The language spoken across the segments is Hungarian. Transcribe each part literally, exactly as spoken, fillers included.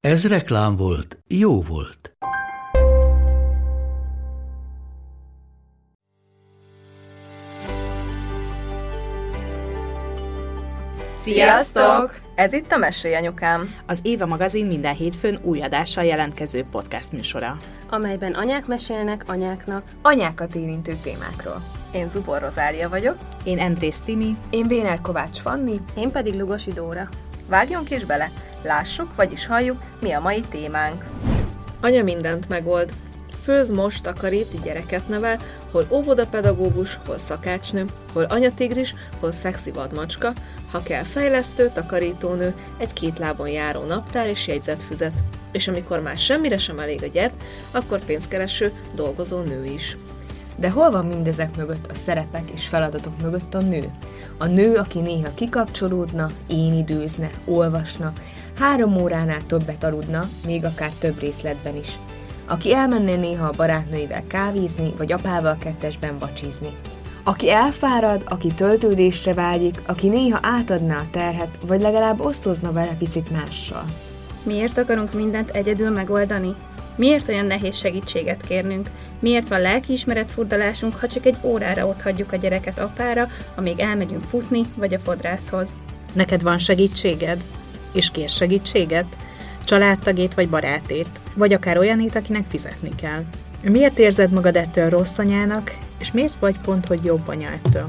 Ez reklám volt, jó volt. Sziasztok! Ez itt a Mesélj, anyukám! Az Éva magazin minden hétfőn új adással jelentkező podcast műsora, amelyben anyák mesélnek anyáknak anyákat érintő témákról. Én Zubor Rozália vagyok. Én Andrész Timi. Én Vénel Kovács Fanni. Én pedig Lugosi Dóra. Vágjunk is bele! Lássuk, vagyis halljuk, mi a mai témánk. Anya mindent megold. Főz, most, takarít, gyereket nevel, hol óvodapedagógus, hol szakácsnő, hol anyatigris, hol szexi vadmacska, ha kell fejlesztő, takarítónő, egy két lábon járó naptár és jegyzetfüzet. És amikor már semmire sem elég a gyert, akkor pénzkereső, dolgozó nő is. De hol van mindezek mögött, a szerepek és feladatok mögött a nő? A nő, aki néha kikapcsolódna, én időzne, olvasna, három óránál többet aludna, még akár több részletben is. Aki elmenne néha a barátnőivel kávézni, vagy apával kettesben vacsizni. Aki elfárad, aki töltődésre vágyik, aki néha átadná a terhet, vagy legalább osztozna vele picit mással. Miért akarunk mindent egyedül megoldani? Miért olyan nehéz segítséget kérnünk? Miért van lelkiismeret furdalásunk, ha csak egy órára otthagyjuk a gyereket apára, amíg elmegyünk futni, vagy a fodrászhoz? Neked van segítséged? És kér segítséget? Családtagét vagy barátét, vagy akár olyanét, akinek fizetni kell. Miért érzed magad ettől rossz anyának, és miért vagy pont, hogy jobb anya ettől?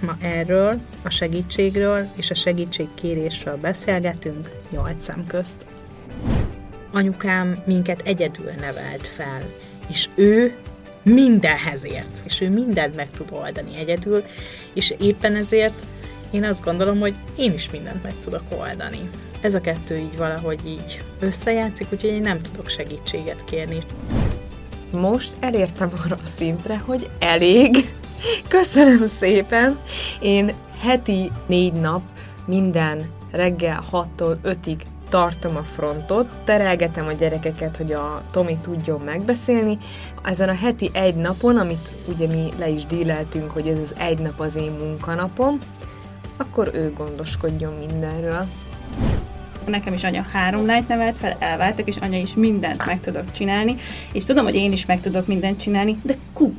Ma erről, a segítségről és a segítségkérésről beszélgetünk nyolc szem közt. Anyukám minket egyedül nevelt fel, és ő mindenhez ért, és ő mindent meg tud oldani egyedül, és éppen ezért én azt gondolom, hogy én is mindent meg tudok oldani. Ez a kettő így valahogy így összejátszik, úgyhogy én nem tudok segítséget kérni. Most elértem arra a szintre, hogy elég. Köszönöm szépen! Én heti négy nap minden reggel hattól ötig tartom a frontot, terelgetem a gyerekeket, hogy a Tomi tudjon megbeszélni. Ezen a heti egy napon, amit ugye mi le is díleltünk, hogy ez az egy nap az én munkanapom, akkor ő gondoskodjon mindenről. Nekem is anya három lányt nevelt fel, elváltak, és anya is mindent meg tudok csinálni, és tudom, hogy én is meg tudok mindent csinálni, de kú,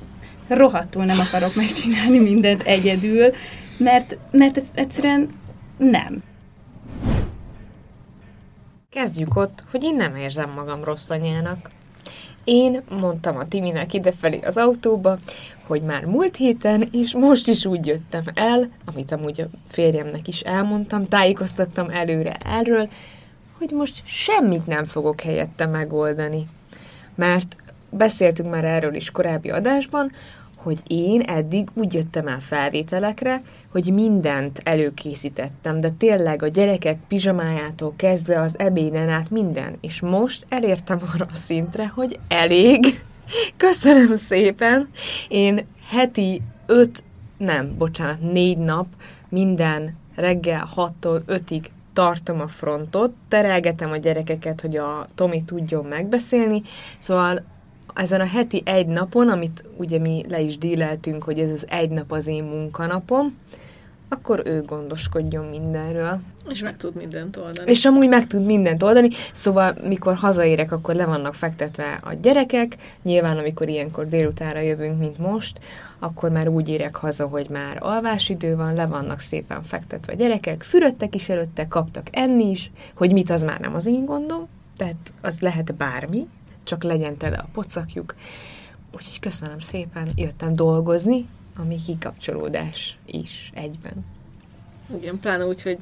rohadtul nem akarok megcsinálni mindent egyedül, mert, mert ez egyszerűen nem. Kezdjük ott, hogy én nem érzem magam rossz anyának. Én mondtam a Timinek idefelé az autóba, hogy már múlt héten, és most is úgy jöttem el, amit amúgy a férjemnek is elmondtam, tájékoztattam előre erről, hogy most semmit nem fogok helyette megoldani. Mert beszéltünk már erről is korábbi adásban, hogy én eddig úgy jöttem el felvételekre, hogy mindent előkészítettem, de tényleg a gyerekek pizsamájától kezdve az ebéden át minden, és most elértem arra a szintre, hogy elég. Köszönöm szépen! Én heti öt, nem, bocsánat, négy nap minden reggel hattól ötig tartom a frontot, terelgetem a gyerekeket, hogy a Tomi tudjon megbeszélni, szóval ezen a heti egy napon, amit ugye mi le is díleltünk, hogy ez az egy nap az én munkanapom, akkor ő gondoskodjon mindenről. És meg tud mindent oldani. És amúgy meg tud mindent oldani, szóval mikor hazaérek, akkor le vannak fektetve a gyerekek, nyilván amikor ilyenkor délutára jövünk, mint most, akkor már úgy érek haza, hogy már alvásidő van, le vannak szépen fektetve a gyerekek, fürödtek is előtte, kaptak enni is, hogy mit, az már nem az én gondom, tehát az lehet bármi, csak legyen tele a pocakjuk. Úgyhogy köszönöm szépen, jöttem dolgozni, ami kikapcsolódás is egyben. Igen, pláne úgy, hogy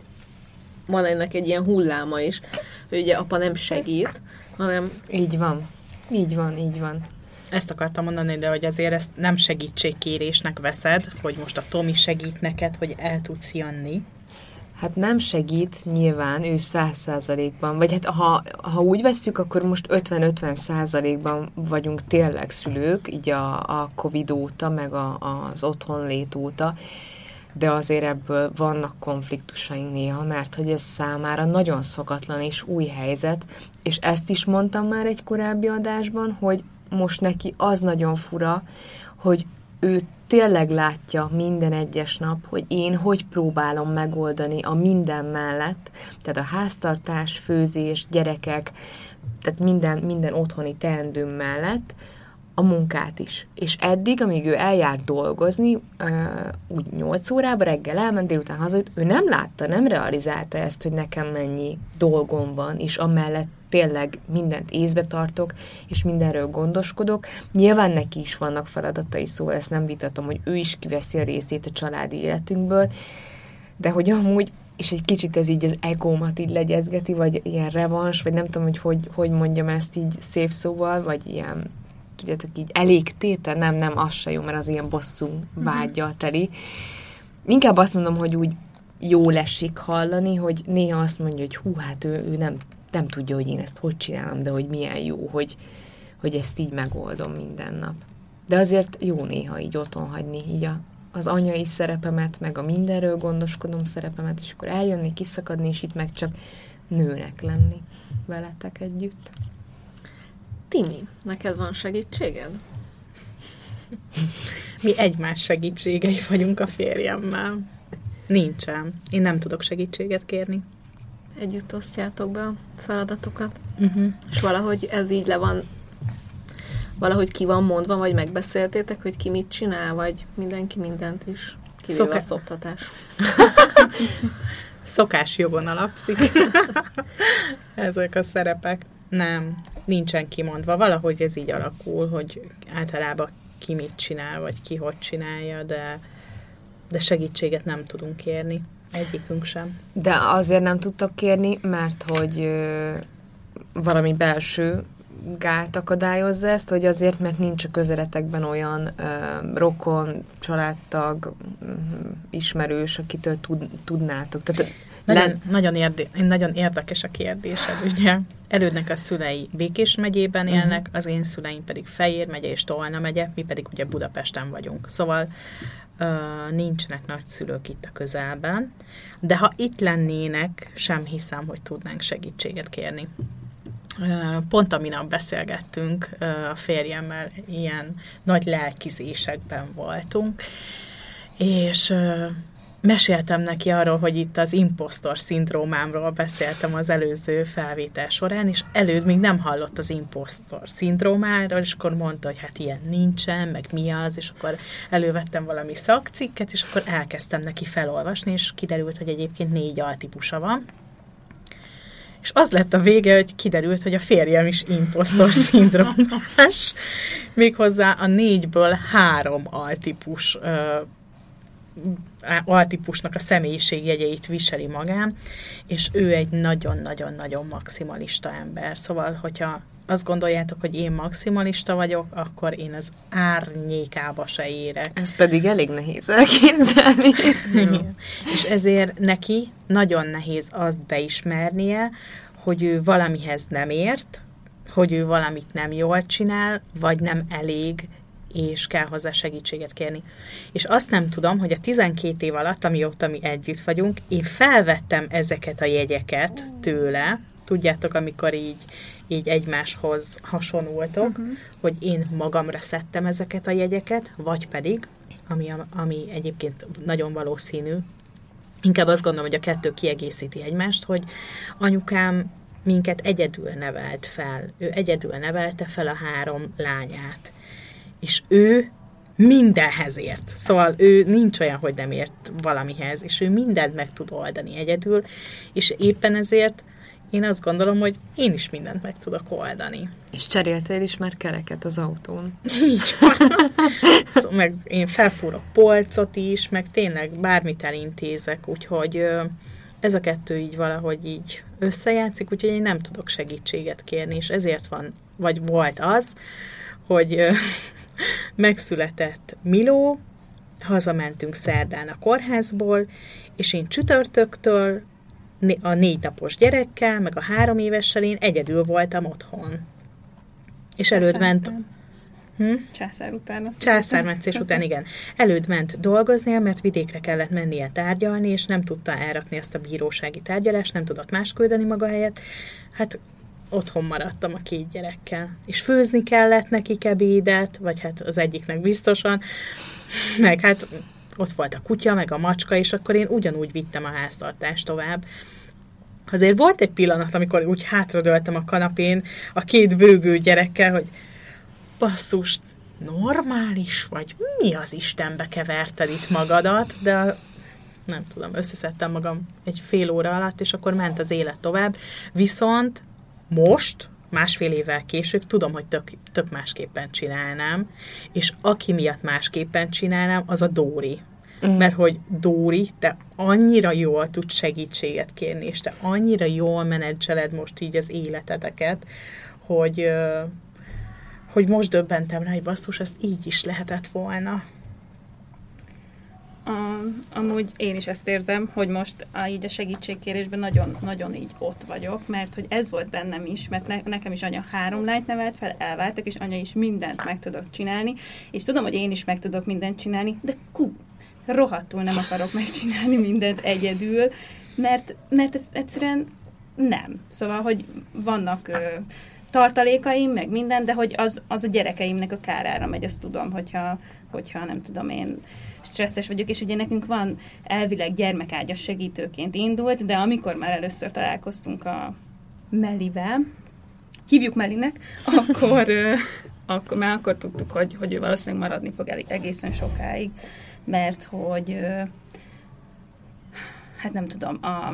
van ennek egy ilyen hulláma is, hogy ugye apa nem segít, hanem... Így van, így van, így van. Ezt akartam mondani, de hogy azért ezt nem segítségkérésnek veszed, hogy most a Tomi segít neked, hogy el tudsz jönni. Hát nem segít nyilván ő száz százalékban, vagy hát ha, ha úgy vesszük, akkor most ötven-ötven százalékban vagyunk tényleg szülők, így a, a Covid óta, meg a, az otthonlét óta, de azért ebből vannak konfliktusaink néha, mert hogy ez számára nagyon szokatlan és új helyzet, és ezt is mondtam már egy korábbi adásban, hogy most neki az nagyon fura, hogy ő tényleg látja minden egyes nap, hogy én hogy próbálom megoldani a minden mellett, tehát a háztartás, főzés, gyerekek, tehát minden, minden otthoni teendőm mellett a munkát is. És eddig, amíg ő eljárt dolgozni, úgy nyolc órába reggel elment, délután hazajött, ő nem látta, nem realizálta ezt, hogy nekem mennyi dolgom van, és amellett tényleg mindent észbe tartok, és mindenről gondoskodok. Nyilván neki is vannak feladatai, szóval ezt nem vitatom, hogy ő is kiveszi a részét a családi életünkből, de hogy amúgy, és egy kicsit ez így az egómat így legyezgeti, vagy ilyen revans, vagy nem tudom, hogy hogy, hogy mondjam ezt így szép szóval, vagy ilyen, tudjátok, így elég téte, nem, nem, az se jó, mert az ilyen bosszú vággyal teli. Inkább azt mondom, hogy úgy jól esik hallani, hogy néha azt mondja, hogy hú, hát ő, ő nem nem tudja, hogy én ezt hogy csinálom, de hogy milyen jó, hogy, hogy ezt így megoldom minden nap. De azért jó néha így otthon hagyni, így a, az anyai szerepemet, meg a mindenről gondoskodom szerepemet, és akkor eljönni, kiszakadni, és itt meg csak nőnek lenni veletek együtt. Timi, neked van segítséged? Mi egymás segítségei vagyunk a férjemmel. Nincsen. Én nem tudok segítséget kérni. Együtt osztjátok be a feladatokat, uh-huh. És valahogy ez így le van, valahogy ki van mondva, vagy megbeszéltétek, hogy ki mit csinál, vagy mindenki mindent is, kivéve Szoká... a szoptatás. Szokás jogon alapszik. Ezek a szerepek. Nem, nincsen kimondva. Valahogy ez így alakul, hogy általában ki mit csinál, vagy ki hogy csinálja, de, de segítséget nem tudunk kérni. Egyikünk sem. De azért nem tudtok kérni, mert hogy ö, valami belső gát akadályozza ezt, hogy azért, mert nincs a közeletekben olyan ö, rokon, családtag, ö, ismerős, akitől tud, tudnátok. Tehát, nagyon, len... nagyon, érde, nagyon érdekes a kérdésed, ugye? Elődnek a szülei Békés megyében élnek, uh-huh. Az én szüleim pedig Fejér megye és Tolna megye, mi pedig ugye Budapesten vagyunk. Szóval Uh, nincsenek nagyszülők itt a közelben, de ha itt lennének, sem hiszem, hogy tudnánk segítséget kérni. Uh, pont aminap beszélgettünk uh, a férjemmel, ilyen nagy lelkizésekben voltunk, és uh, meséltem neki arról, hogy itt az impostor szindrómámról beszéltem az előző felvétel során, és előbb még nem hallott az impostor szindrómáról, és akkor mondta, hogy hát ilyen nincsen, meg mi az, és akkor elővettem valami szakcikket, és akkor elkezdtem neki felolvasni, és kiderült, hogy egyébként négy altípusa van. És az lett a vége, hogy kiderült, hogy a férjem is impostor szindrómás, méghozzá a négyből három altípus altípusnak a személyiségjegyeit viseli magán, és ő egy nagyon-nagyon-nagyon maximalista ember. Szóval, hogyha azt gondoljátok, hogy én maximalista vagyok, akkor én az árnyékába se érek. Ez pedig elég nehéz elképzelni. És ezért neki nagyon nehéz azt beismernie, hogy ő valamihez nem ért, hogy ő valamit nem jól csinál, vagy nem elég, és kell hozzá segítséget kérni. És azt nem tudom, hogy a tizenkét év alatt, amióta mi együtt vagyunk, én felvettem ezeket a jegyeket tőle, tudjátok, amikor így, így egymáshoz hasonultok, uh-huh. Hogy én magamra szedtem ezeket a jegyeket, vagy pedig, ami, ami egyébként nagyon valószínű, inkább azt gondolom, hogy a kettő kiegészíti egymást, hogy anyukám minket egyedül nevelt fel. Ő egyedül nevelte fel a három lányát. És ő mindenhez ért. Szóval ő nincs olyan, hogy nem ért valamihez, és ő mindent meg tud oldani egyedül, és éppen ezért én azt gondolom, hogy én is mindent meg tudok oldani. És cseréltél is már kereket az autón. Így van. Szóval meg én felfúrok polcot is, meg tényleg bármit elintézek, úgyhogy ez a kettő így valahogy így összejátszik, úgyhogy én nem tudok segítséget kérni, és ezért van, vagy volt az, hogy megszületett Miló, hazamentünk szerdán a kórházból, és én csütörtöktől a négy napos gyerekkel, meg a három évessel én egyedül voltam otthon. És előd ment... Hm? Császár után. Császármetszés után, igen. Előd ment dolgozni, mert vidékre kellett mennie tárgyalni, és nem tudta elrakni ezt a bírósági tárgyalást, nem tudott más küldeni maga helyett. Hát otthon maradtam a két gyerekkel. És főzni kellett nekik ebédet, vagy hát az egyiknek biztosan, meg hát ott volt a kutya, meg a macska, és akkor én ugyanúgy vittem a háztartást tovább. Azért volt egy pillanat, amikor úgy hátradőltem a kanapén a két bőgő gyerekkel, hogy basszus, normális vagy? Mi az Istenbe keverted itt magadat? De nem tudom, összeszedtem magam egy fél óra alatt, és akkor ment az élet tovább. Viszont most, másfél évvel később tudom, hogy tök, tök másképpen csinálnám, és aki miatt másképpen csinálnám, az a Dóri. Mm. Mert hogy Dóri, te annyira jól tudsz segítséget kérni, és te annyira jól menedzseled most így az életeteket, hogy... hogy most döbbentem rá, hogy basszus, ezt így is lehetett volna. A, amúgy én is ezt érzem, hogy most a, így a segítségkérésben nagyon, nagyon így ott vagyok, mert hogy ez volt bennem is, mert ne, nekem is anya három lányt nevelt fel, elváltak, és anya is mindent meg tudok csinálni, és tudom, hogy én is meg tudok mindent csinálni, de kú, rohadtul nem akarok megcsinálni mindent egyedül, mert, mert ez egyszerűen nem. Szóval, hogy vannak... tartalékaim, meg minden, de hogy az, az a gyerekeimnek a kárára megy, ezt tudom, hogyha, hogyha nem tudom, én stresszes vagyok, és ugye nekünk van elvileg gyermekágyas segítőként indult, de amikor már először találkoztunk a Melivel, hívjuk Melinek, akkor, akkor már akkor tudtuk, hogy, hogy ő valószínűleg maradni fog el egészen sokáig, mert hogy hát nem tudom, a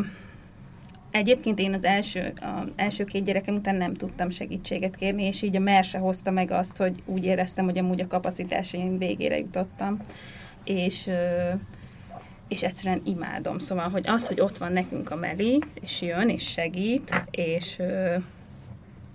Egyébként én az első, az első két gyerekem után nem tudtam segítséget kérni, és így a merse hozta meg azt, hogy úgy éreztem, hogy amúgy a kapacitásaim végére jutottam. És, és egyszerűen imádom. Szóval, hogy az, hogy ott van nekünk a Meli, és jön, és segít, és,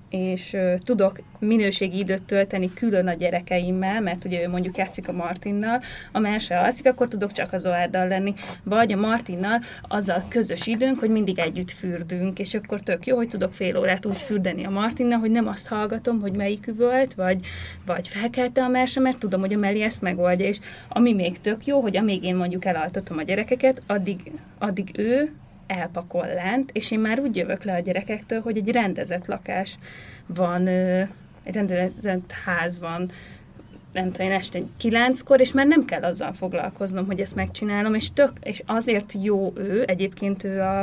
és tudok minőségi időt tölteni külön a gyerekeimmel, mert ugye ő mondjuk játszik a Martinnal, a merse alszik, akkor tudok csak az Zoáddal lenni, vagy a Martinnal azzal közös időnk, hogy mindig együtt fürdünk, és akkor tök jó, hogy tudok fél órát úgy fürdeni a Martinnal, hogy nem azt hallgatom, hogy melyik üvölt, vagy, vagy felkelte a merse, mert tudom, hogy a Meli ezt megoldja, és ami még tök jó, hogy amíg én mondjuk elaltatom a gyerekeket, addig, addig ő elpakol lent, és én már úgy jövök le a gyerekektől, hogy egy rendezett lakás van, egy rendezett ház van, nem tudom, este kilenckor, és már nem kell azzal foglalkoznom, hogy ezt megcsinálom, és tök, és azért jó ő, egyébként ő a,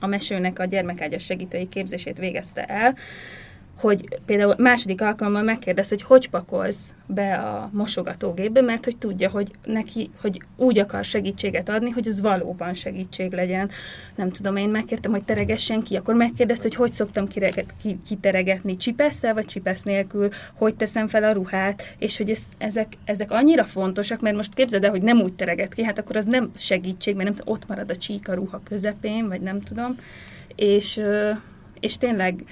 a mesőnek a gyermekágyas segítői képzését végezte el, hogy például második alkalommal megkérdez, hogy hogy pakolsz be a mosogatógépbe, mert hogy tudja, hogy neki, hogy úgy akar segítséget adni, hogy az valóban segítség legyen. Nem tudom, én megkértem, hogy teregessen ki, akkor megkérdezte, hogy hogy szoktam kireget, ki, kiteregetni, csipesszel vagy csipesz nélkül, hogy teszem fel a ruhát, és hogy ez, ezek, ezek annyira fontosak, mert most képzeld el, hogy nem úgy tereget ki, hát akkor az nem segítség, mert nem tudom, ott marad a csík a ruha közepén, vagy nem tudom. És, és tényleg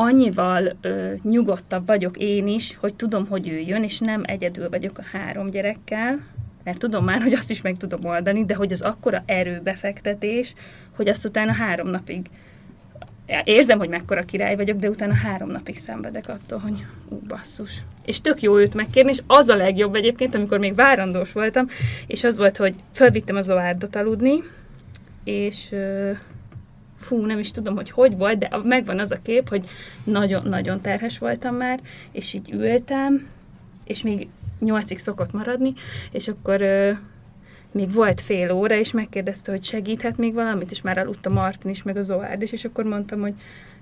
annyival ö, nyugodtabb vagyok én is, hogy tudom, hogy ő jön, és nem egyedül vagyok a három gyerekkel, mert tudom már, hogy azt is meg tudom oldani, de hogy az akkora erőbefektetés, hogy azt utána három napig, érzem, hogy mekkora király vagyok, de utána három napig szenvedek attól, hogy ú, basszus. És tök jó őt megkérni, és az a legjobb egyébként, amikor még várandós voltam, és az volt, hogy fölvittem a Zoárdot aludni, és... Ö, fú, nem is tudom, hogy hogy volt, de megvan az a kép, hogy nagyon-nagyon terhes voltam már, és így ültem, és még nyolcig szokott maradni, és akkor ö, még volt fél óra, és megkérdezte, hogy segíthet még valamit, és már aludt a Martin is, meg a Zoárd is, és akkor mondtam, hogy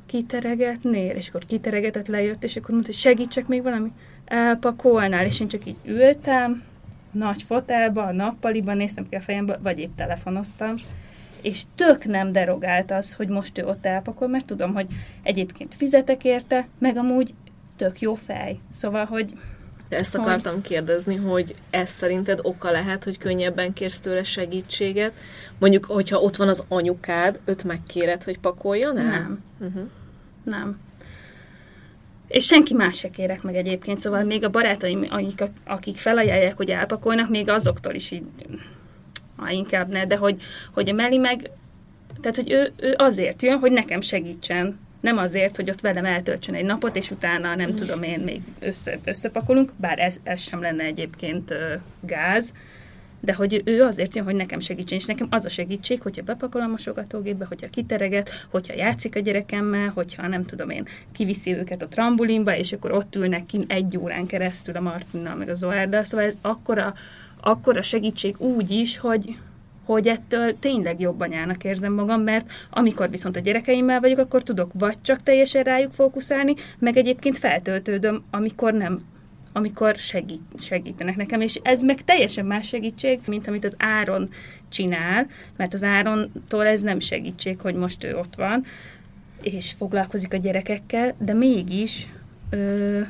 kiteregetnél, és akkor kiteregetett, lejött, és akkor mondta, hogy segítsek még valamit, elpakolnál, és én csak így ültem, nagy fotelban, nappaliban, néztem ki a fejembe, vagy épp telefonoztam, és tök nem derogált az, hogy most ő ott elpakol, mert tudom, hogy egyébként fizetek érte, meg amúgy tök jó fej. Szóval, hogy... De ezt hogy... akartam kérdezni, hogy ez szerinted oka lehet, hogy könnyebben kérsz tőle segítséget? Mondjuk, hogyha ott van az anyukád, őt megkéred, hogy pakoljon el? Nem. Uh-huh. Nem. és senki más se kérek meg egyébként, szóval még a barátaim, akik, akik felajánlják, hogy elpakolnak, még azoktól is így, ha inkább ne, de hogy, hogy a Meli meg, tehát hogy ő, ő azért jön, hogy nekem segítsen, nem azért, hogy ott velem eltöltsön egy napot, és utána nem tudom én, még össze, összepakolunk, bár ez, ez sem lenne egyébként ö, gáz, de hogy ő azért jön, hogy nekem segítsen, és nekem az a segítség, hogyha bepakol a mosogatógépbe, hogyha kitereget, hogyha játszik a gyerekemmel, hogyha nem tudom én, kiviszi őket a trambulinba, és akkor ott ülnek kint egy órán keresztül a Martinnal, meg a Zoárdal, szóval ez akkora, akkora segítség úgy is, hogy... hogy ettől tényleg jobb anyának érzem magam, mert amikor viszont a gyerekeimmel vagyok, akkor tudok vagy csak teljesen rájuk fókuszálni, meg egyébként feltöltődöm, amikor nem, amikor segít, segítenek nekem, és ez meg teljesen más segítség, mint amit az Áron csinál, mert az Árontól ez nem segítség, hogy most ő ott van, és foglalkozik a gyerekekkel, de mégis ö,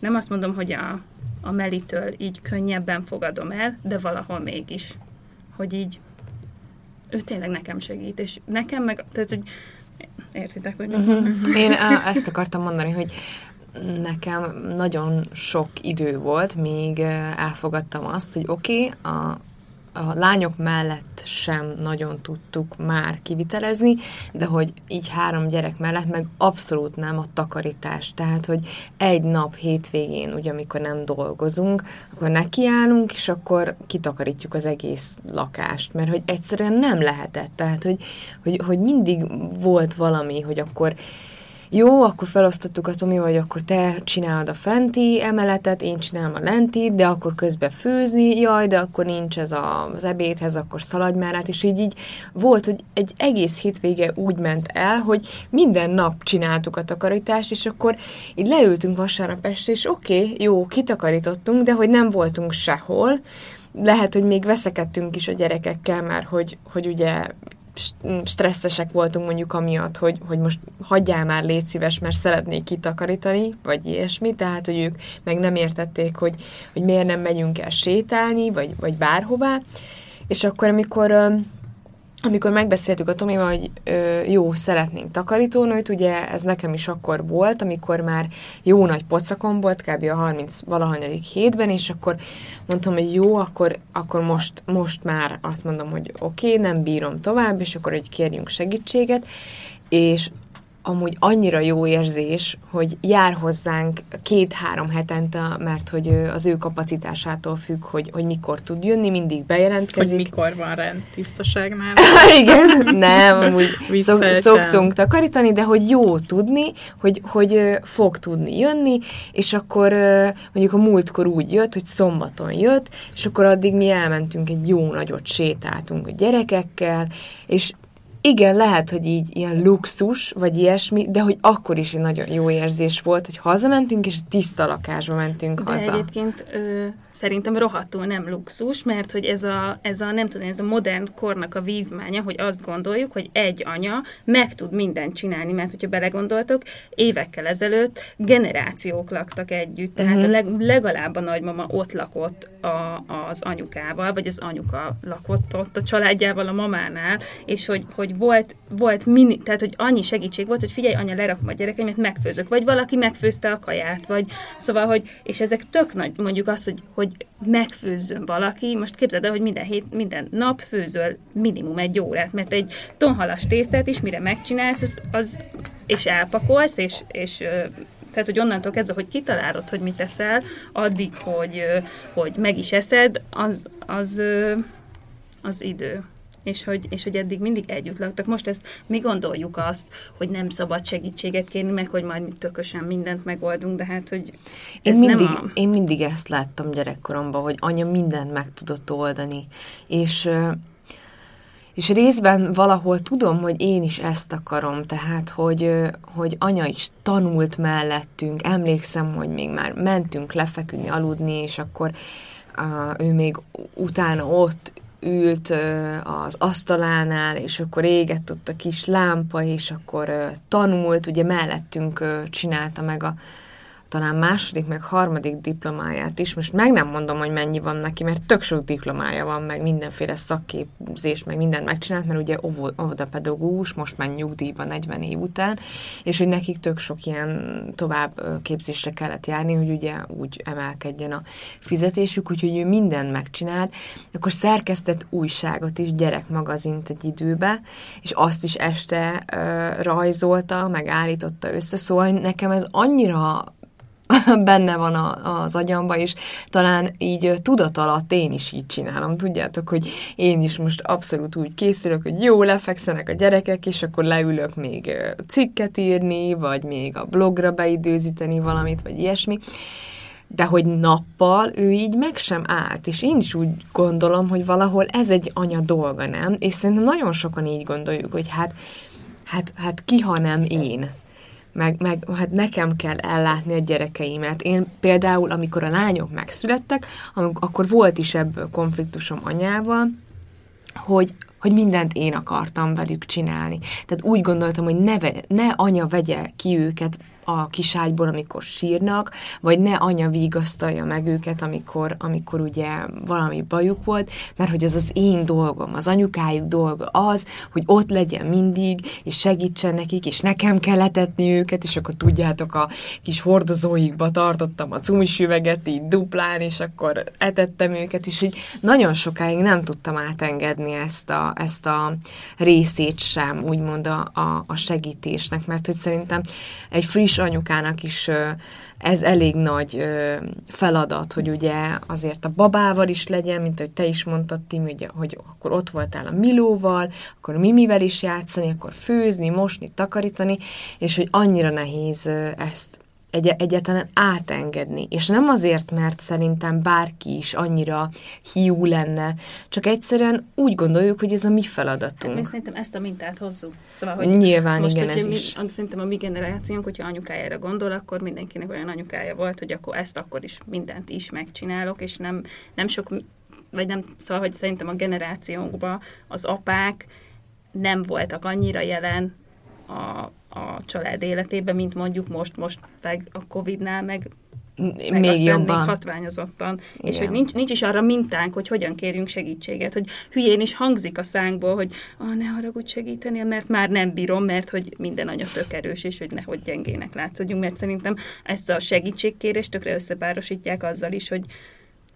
nem azt mondom, hogy a, a Melitől így könnyebben fogadom el, de valahol mégis. Hogy így ő tényleg nekem segít, és nekem meg, tehát, hogy értitek, hogy uh-huh. Én á, ezt akartam mondani, hogy nekem nagyon sok idő volt, míg elfogadtam azt, hogy oké, okay, a, a lányok mellett sem nagyon tudtuk már kivitelezni, de hogy így három gyerek mellett meg abszolút nem a takarítás. Tehát, hogy egy nap hétvégén, ugye, amikor nem dolgozunk, akkor nekiállunk, és akkor kitakarítjuk az egész lakást, mert hogy egyszerűen nem lehetett. Tehát, hogy, hogy, hogy mindig volt valami, hogy akkor jó, akkor felosztottuk a Tomi, vagy akkor te csinálod a fenti emeletet, én csinálom a lentit, de akkor közben főzni, jaj, de akkor nincs ez a, az ebédhez, akkor szaladj már át, és így, így volt, hogy egy egész hétvége úgy ment el, hogy minden nap csináltuk a takarítást, és akkor így leültünk vasárnap este, és oké, okay, jó, kitakarítottunk, de hogy nem voltunk sehol, lehet, hogy még veszekedtünk is a gyerekekkel, mert hogy, hogy ugye... stresszesek voltunk mondjuk amiatt, hogy, hogy most hagyjál már, légy szíves, mert szeretnék kitakarítani, vagy ilyesmi, tehát, hogy ők meg nem értették, hogy, hogy miért nem megyünk el sétálni, vagy, vagy bárhová, és akkor amikor amikor megbeszéltük a Tomival, hogy ö, jó, szeretnénk takarítónőt, ugye ez nekem is akkor volt, amikor már jó nagy pocakom volt, kb. A harminc valahanyadik hétben, és akkor mondtam, hogy jó, akkor, akkor most, most már azt mondom, hogy oké, okay, nem bírom tovább, és akkor hogy kérjünk segítséget, és amúgy annyira jó érzés, hogy jár hozzánk két-három hetente, mert hogy az ő kapacitásától függ, hogy, hogy mikor tud jönni, mindig bejelentkezik. Hogy mikor van rend tisztaságnál. Igen, nem, amúgy szok, szoktunk takarítani, de hogy jó tudni, hogy, hogy fog tudni jönni, és akkor mondjuk a múltkor úgy jött, hogy szombaton jött, és akkor addig mi elmentünk, egy jó nagyot sétáltunk a gyerekekkel, és igen, lehet, hogy így ilyen luxus, vagy ilyesmi, de hogy akkor is egy nagyon jó érzés volt, hogy hazamentünk, és tiszta lakásba mentünk de haza. De egyébként ö, szerintem rohadtul nem luxus, mert hogy ez a, ez a, nem tudom, ez a modern kornak a vívmánya, hogy azt gondoljuk, hogy egy anya meg tud mindent csinálni, mert hogyha belegondoltok, évekkel ezelőtt generációk laktak együtt, tehát uh-huh. a leg, legalább a nagymama ott lakott a, az anyukával, vagy az anyuka lakott ott a családjával, a mamánál, és hogy, hogy volt, volt mini, tehát, hogy annyi segítség volt, hogy figyelj, anya, lerakom a gyerekeimet, megfőzök, vagy valaki megfőzte a kaját, vagy szóval, hogy, és ezek tök nagy, mondjuk az, hogy, hogy megfőzzön valaki, most képzeld el, hogy minden hét, minden nap főzöl minimum egy órát, mert egy tonhalas tésztát is, mire megcsinálsz, az, az és elpakolsz, és, és tehát, hogy onnantól kezdve, hogy kitalálod, hogy mit eszel, addig, hogy, hogy meg is eszed, az, az, az idő. És hogy, és hogy eddig mindig együtt laktak. Most ezt mi gondoljuk azt, hogy nem szabad segítséget kérni, meg hogy majd tökösen mindent megoldunk, de hát, hogy ez én mindig, nem a... Én mindig ezt láttam gyerekkoromban, hogy anya mindent meg tudott oldani, és, és részben valahol tudom, hogy én is ezt akarom, tehát, hogy, hogy anya is tanult mellettünk, emlékszem, hogy még már mentünk lefeküdni, aludni, és akkor uh, ő még utána ott ült az asztalánál, és akkor égett ott a kis lámpa, és akkor tanult, ugye mellettünk csinálta meg a, talán második, meg harmadik diplomáját is. Most meg nem mondom, hogy mennyi van neki, mert tök sok diplomája van, meg mindenféle szakképzés, meg mindent megcsinált, mert ugye óvodapedagógus, most már nyugdíjban negyven év után, és hogy nekik tök sok ilyen tovább képzésre kellett járni, hogy ugye úgy emelkedjen a fizetésük, úgyhogy ő mindent megcsinált. Akkor szerkesztett újságot is, gyerekmagazint egy időbe, és azt is este uh, rajzolta, meg állította össze, szóval nekem ez annyira benne van a, az agyamba, és talán így tudat alatt én is így csinálom. Tudjátok, hogy én is most abszolút úgy készülök, hogy jó, lefekszenek a gyerekek, és akkor leülök még cikket írni, vagy még a blogra beidőzíteni valamit, vagy ilyesmi. De hogy nappal ő így meg sem állt, és én is úgy gondolom, hogy valahol ez egy anya dolga, nem? És szerintem nagyon sokan így gondoljuk, hogy hát, hát, hát ki, ha nem én. Meg, meg hát nekem kell ellátni a gyerekeimet. Én például, amikor a lányok megszülettek, akkor volt is ebből konfliktusom anyával, hogy, hogy mindent én akartam velük csinálni. Tehát úgy gondoltam, hogy ne, ne anya vegye ki őket a kiságyból, amikor sírnak, vagy ne anya vigasztalja meg őket, amikor, amikor ugye valami bajuk volt, mert hogy az az én dolgom, az anyukájuk dolga az, hogy ott legyen mindig, és segítsen nekik, és nekem kell etetni őket, és akkor tudjátok, a kis hordozóikba tartottam a cumisüveget így duplán, és akkor etettem őket, és így nagyon sokáig nem tudtam átengedni ezt a, ezt a részét sem, úgymond a, a, a segítésnek, mert hogy szerintem egy friss anyukának is ez elég nagy feladat, hogy ugye azért a babával is legyen, mint hogy te is mondtad, Timi, ugye, hogy akkor ott voltál a Milóval, akkor Mimivel is játszani, akkor főzni, mosni, takarítani, és hogy annyira nehéz ezt egy- egyáltalán átengedni. És nem azért, mert szerintem bárki is annyira hiú lenne, csak egyszerűen úgy gondoljuk, hogy ez a mi feladatunk. Hát, szerintem ezt a mintát hozzuk. Szóval, hogy nyilván most, igen, ez mi, is. Szerintem a mi generációnk, hogyha anyukájára gondol, akkor mindenkinek olyan anyukája volt, hogy akkor ezt akkor is mindent is megcsinálok, és nem, nem sok, vagy nem, szóval, hogy szerintem a generációnkban az apák nem voltak annyira jelen a a család életében, mint mondjuk most, most meg a Covid-nál, meg, meg még jobban, még hatványozottan. Igen. És hogy nincs, nincs is arra mintánk, hogy hogyan kérjünk segítséget, hogy hülyén is hangzik a szánkból, hogy ah, ne haragudj, segítenél, mert már nem bírom, mert hogy minden anya tök erős, és hogy nehogy gyengének látszódjunk, mert szerintem ezt a segítségkérést tökre összepárosítják azzal is, hogy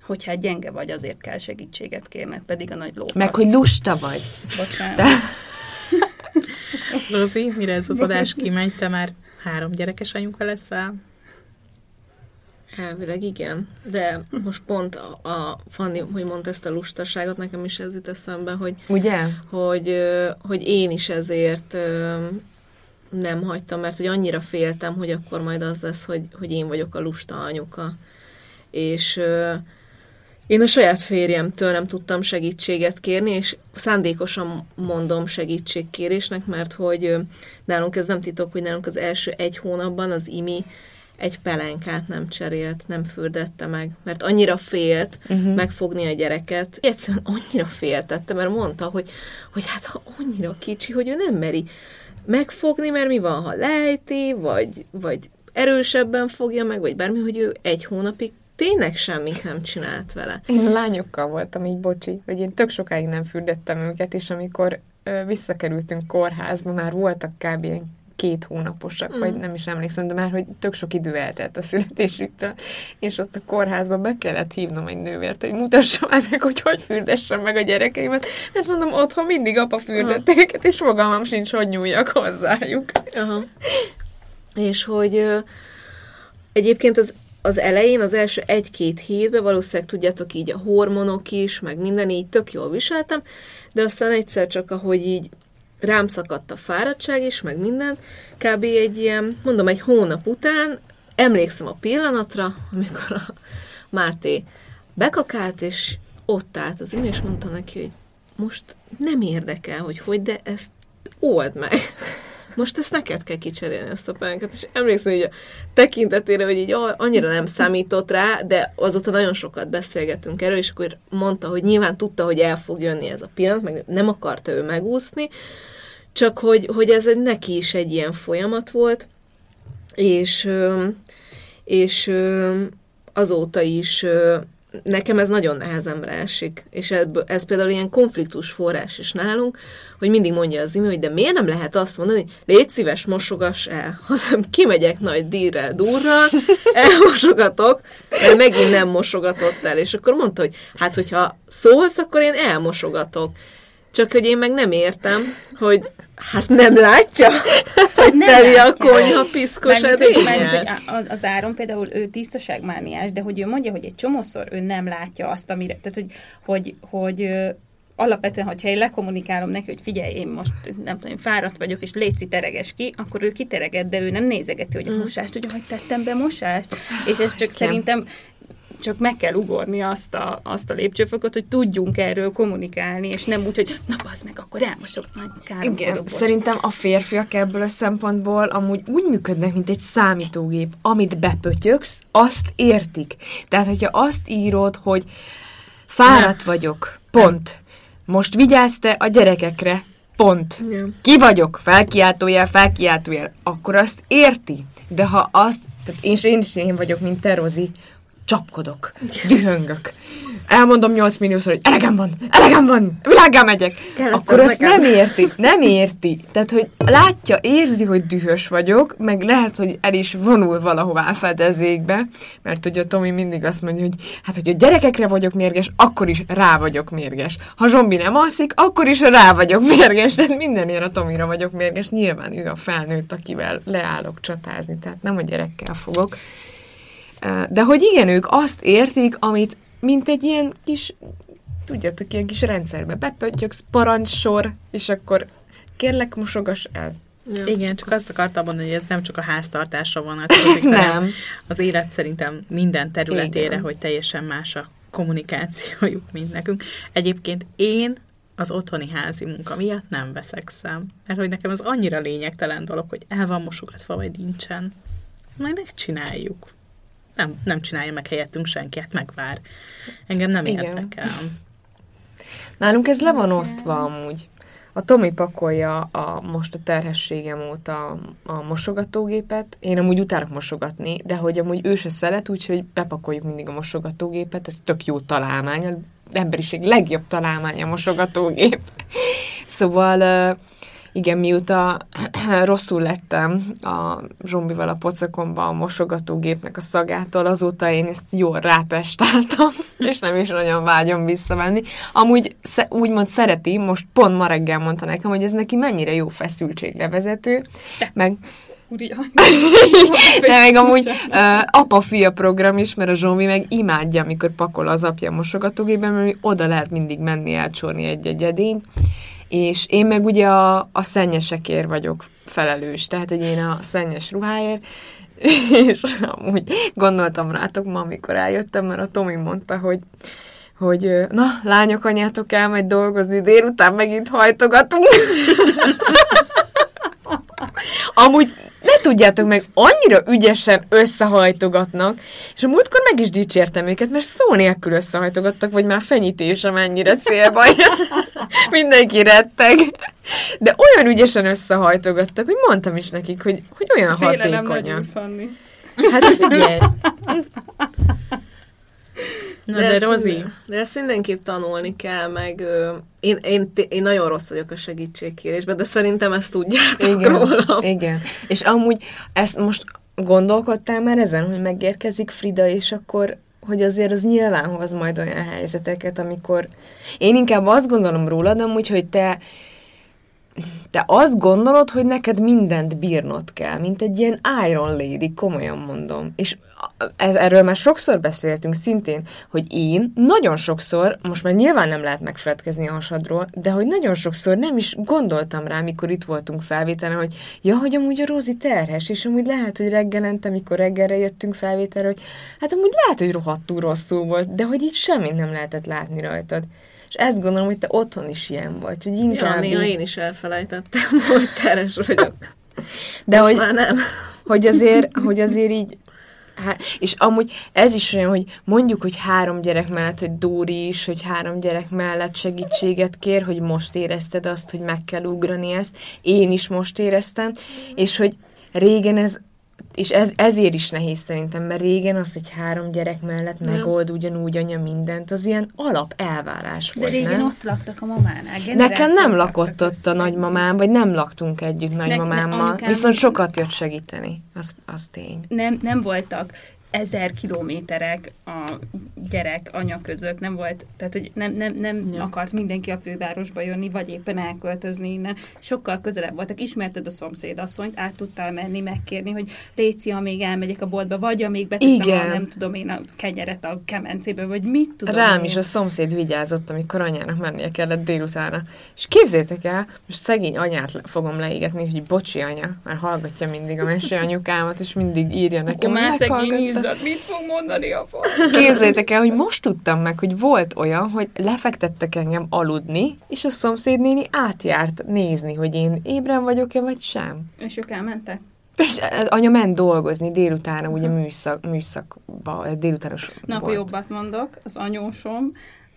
hogy hát gyenge vagy, azért kell segítséget kérned, pedig a nagy lófasz. Meg hogy lusta vagy. Bocsánat. De... Rozi, mire ez az adás kimegy, te már három gyerekes anyuka leszel? Elvileg igen, de most pont a, a Fanni, hogy mondta ezt a lustaságot, nekem is ez jut eszembe, hogy, ugye? Hogy, hogy én is ezért nem hagytam, mert hogy annyira féltem, hogy akkor majd az lesz, hogy, hogy én vagyok a lusta anyuka. És... én a saját férjemtől nem tudtam segítséget kérni, és szándékosan mondom segítségkérésnek, mert hogy nálunk ez nem titok, hogy nálunk az első egy hónapban az Imi egy pelenkát nem cserélt, nem fürdette meg, mert annyira félt uh-huh. megfogni a gyereket. Egyszerűen annyira féltette, mert mondta, hogy, hogy hát ha annyira kicsi, hogy ő nem meri megfogni, mert mi van, ha lejti, vagy, vagy erősebben fogja meg, vagy bármi, hogy ő egy hónapig tényleg semmit nem csinált vele. Én lányokkal voltam így, bocsi, hogy én tök sokáig nem fürdettem őket, és amikor ö, visszakerültünk kórházba, már voltak kb. Két hónaposak, mm. vagy nem is emlékszem, de már, hogy tök sok idő eltelt a születésüktől, és ott a kórházba be kellett hívnom egy nővért, hogy mutassa már meg, hogy hogy fürdessem meg a gyerekeimet, mert mondom, otthon mindig apa fürdett Aha. őket, és fogalmam sincs, hogy nyúljak hozzájuk. Aha. És hogy ö, egyébként az Az elején, az első egy-két hétben valószínűleg tudjátok így a hormonok is, meg minden így tök jól viseltem, de aztán egyszer csak, ahogy így rám szakadt a fáradtság is, meg minden, kb. Egy ilyen, mondom, egy hónap után emlékszem a pillanatra, amikor a Máté bekakált, és ott állt az Imi, és mondta neki, hogy most nem érdekel, hogy hogy, de ezt old meg. Most ezt neked kell kicserélni, ezt a pelenkát, és emlékszem így a tekintetére, hogy így annyira nem számított rá, de azóta nagyon sokat beszélgetünk erről, és akkor mondta, hogy nyilván tudta, hogy el fog jönni ez a pillanat, meg nem akarta ő megúszni, csak hogy, hogy ez egy, neki is egy ilyen folyamat volt, és, és azóta is nekem ez nagyon nehezemre esik, és ez például ilyen konfliktus forrás is nálunk, hogy mindig mondja az Imi, hogy de miért nem lehet azt mondani, hogy légy szíves, mosogass el, hanem kimegyek nagy dírrel, durral, elmosogatok, mert megint nem mosogatott el, és akkor mondta, hogy hát, hogyha szólsz, akkor én elmosogatok. Csak hogy én meg nem értem, hogy hát nem látja, hogy nem teli látja. A konyha piszkos edényel. Az Áron például ő tisztaságmániás, de hogy ő mondja, hogy egy csomószor ő nem látja azt, amire, tehát hogy, hogy, hogy alapvetően, hogyha én lekommunikálom neki, hogy figyelj, én most nem tudom, fáradt vagyok, és léci tereges ki, akkor ő kitereget, de ő nem nézegeti, hogy a mosást, hogy ahogy tettem be mosást. És ez csak szerintem csak meg kell ugorni azt a, azt a lépcsőfokot, hogy tudjunk erről kommunikálni, és nem úgy, hogy na bazd meg, akkor elmosok majd károm. Igen, szerintem a férfiak ebből a szempontból amúgy úgy működnek, mint egy számítógép. Amit bepötyöksz, azt értik. Tehát, hogyha azt írod, hogy fáradt vagyok, pont. Most vigyázz te a gyerekekre, pont. Igen. Ki vagyok, felkiáltójel, felkiáltójel. Akkor azt érti. De ha azt, tehát én, én is én vagyok, mint te, Rozi, csapkodok, dühöngök. Elmondom nyolc milliószor, hogy elegem van, elegem van, világgá megyek. Kellett akkor azt nekem. nem érti, nem érti. Tehát, hogy látja, érzi, hogy dühös vagyok, meg lehet, hogy el is vonul valahová a fedezékbe, mert ugye a Tomi mindig azt mondja, hogy hát, hogy a gyerekekre vagyok mérges, akkor is rá vagyok mérges. Ha Zsombi nem alszik, akkor is rá vagyok mérges, tehát mindenért a Tomira vagyok mérges. Nyilván ő a felnőtt, akivel leállok csatázni, tehát nem a gyerekkel fogok. De hogy igen, ők azt értik, amit mint egy ilyen kis, tudjátok, ilyen kis rendszerbe bepöttyöksz, parancssor, és akkor kérlek, mosogass el. Ja, igen, csak azt akartam mondani, hogy ez nem csak a háztartásra vonatkozik, hanem az élet szerintem minden területére, igen. Hogy teljesen más a kommunikációjuk, mint nekünk. Egyébként én az otthoni házi munka miatt nem veszekszem, mert hogy nekem az annyira lényegtelen dolog, hogy el van mosogatva, vagy nincsen. Majd megcsináljuk. Nem, nem csinálja meg helyettünk senki, hát megvár. Engem nem érdekel. Nálunk ez le van osztva amúgy. A Tomi pakolja a, most a terhességem óta a mosogatógépet. Én amúgy utálok mosogatni, de hogy amúgy ő se szeret, úgyhogy bepakoljuk mindig a mosogatógépet. Ez tök jó találmány. Az emberiség legjobb találmánya a mosogatógép. Szóval... Igen, mióta rosszul lettem a Zsombival a pocakomba a mosogatógépnek a szagától, azóta én ezt jól rátestáltam, és nem is nagyon vágyom visszamenni. Amúgy úgymond szereti, most pont ma reggel mondta nekem, hogy ez neki mennyire jó feszültséglevezető, meg... De meg amúgy uh, apa-fia program is, mert a Zsombi meg imádja, amikor pakol az apja a mosogatógépben, mert oda lehet mindig menni elcsorni egy-egy edényt. És én meg ugye a, a szennyesekért vagyok felelős, tehát hogy én a szennyes ruháért, és amúgy gondoltam rátok ma, amikor eljöttem, mert a Tomi mondta, hogy, hogy na, lányok, anyátok elmegy dolgozni, délután megint hajtogatunk. Amúgy ne tudjátok meg, annyira ügyesen összehajtogatnak, és a múltkor meg is dicsértem őket, mert szó nélkül összehajtogattak, vagy már fenyítésem ennyire célba mindenki retteg. De olyan ügyesen összehajtogattak, hogy mondtam is nekik, hogy, hogy olyan hatékonyan. Hát figyelj! Na de, de ezt, Rozi. De ezt mindenképp tanulni kell, meg ö, én, én, én nagyon rossz vagyok a segítségkérésben, de szerintem ezt tudjátok, igen, rólam. Igen. És amúgy ezt most gondolkodtál már ezen, hogy megérkezik Frida, és akkor, hogy azért az nyilván hoz majd olyan helyzeteket, amikor... Én inkább azt gondolom rólad amúgy, hogy te te azt gondolod, hogy neked mindent bírnod kell, mint egy ilyen Iron Lady, komolyan mondom. És erről már sokszor beszéltünk szintén, hogy én nagyon sokszor, most már nyilván nem lehet megfeledkezni a hasadról, de hogy nagyon sokszor nem is gondoltam rá, mikor itt voltunk felvételen, hogy ja, hogy amúgy a Rózi terhes, és amúgy lehet, hogy reggelente, mikor reggelre jöttünk felvételre, hogy hát amúgy lehet, hogy rohadtul rosszul volt, de hogy így semmit nem lehetett látni rajtad. És ezt gondolom, hogy te otthon is ilyen vagy, hogy inkább... Ja, néha én is elfelejtettem, hogy teres vagyok. De hogy, nem. Hogy, azért, hogy azért így... Hát, és amúgy ez is olyan, hogy mondjuk, hogy három gyerek mellett, hogy Dóri is, hogy három gyerek mellett segítséget kér, hogy most érezted azt, hogy meg kell ugrani ezt. Én is most éreztem, és hogy régen ez És ez, ezért is nehéz szerintem, mert régen az, hogy három gyerek mellett nem. megold ugyanúgy anya mindent, az ilyen alap elvárás volt, de régen nem? Ott laktak a mamánál. Nekem nem lakott ott a nagymamám, vagy nem laktunk együtt nagymamámmal, ne, viszont sokat jött segíteni, az, az tény. Nem, nem voltak ezer kilométerek a gyerek anya között, nem volt, tehát hogy nem, nem, nem ja. akart mindenki a fővárosba jönni, vagy éppen elköltözni innen. Sokkal közelebb voltak, ismerted a szomszédasszonyt, át tudtál menni, megkérni, hogy léci, amíg elmegyek a boltba, vagy amíg beteszem, nem tudom én a kenyeret a kemencébe, vagy mit tudom. Rám én. Is a szomszéd vigyázott, amikor anyának mennie kellett délutánra. És képzétek el, most szegény anyát fogom leégetni, hogy bocsi anya, mert hallgatja mindig a Mesélj anyukámat, és mindig írja nekem. Mit fog mondani a fog? Képzeljétek el, hogy most tudtam meg, hogy volt olyan, hogy lefektettek engem aludni, és a szomszédnéni átjárt nézni, hogy én ébren vagyok-e, vagy sem. És ők elmentek? És anya ment dolgozni délutánra, ugye műszak, műszakba, délutános volt. Na, akkor jobbat mondok, az anyósom,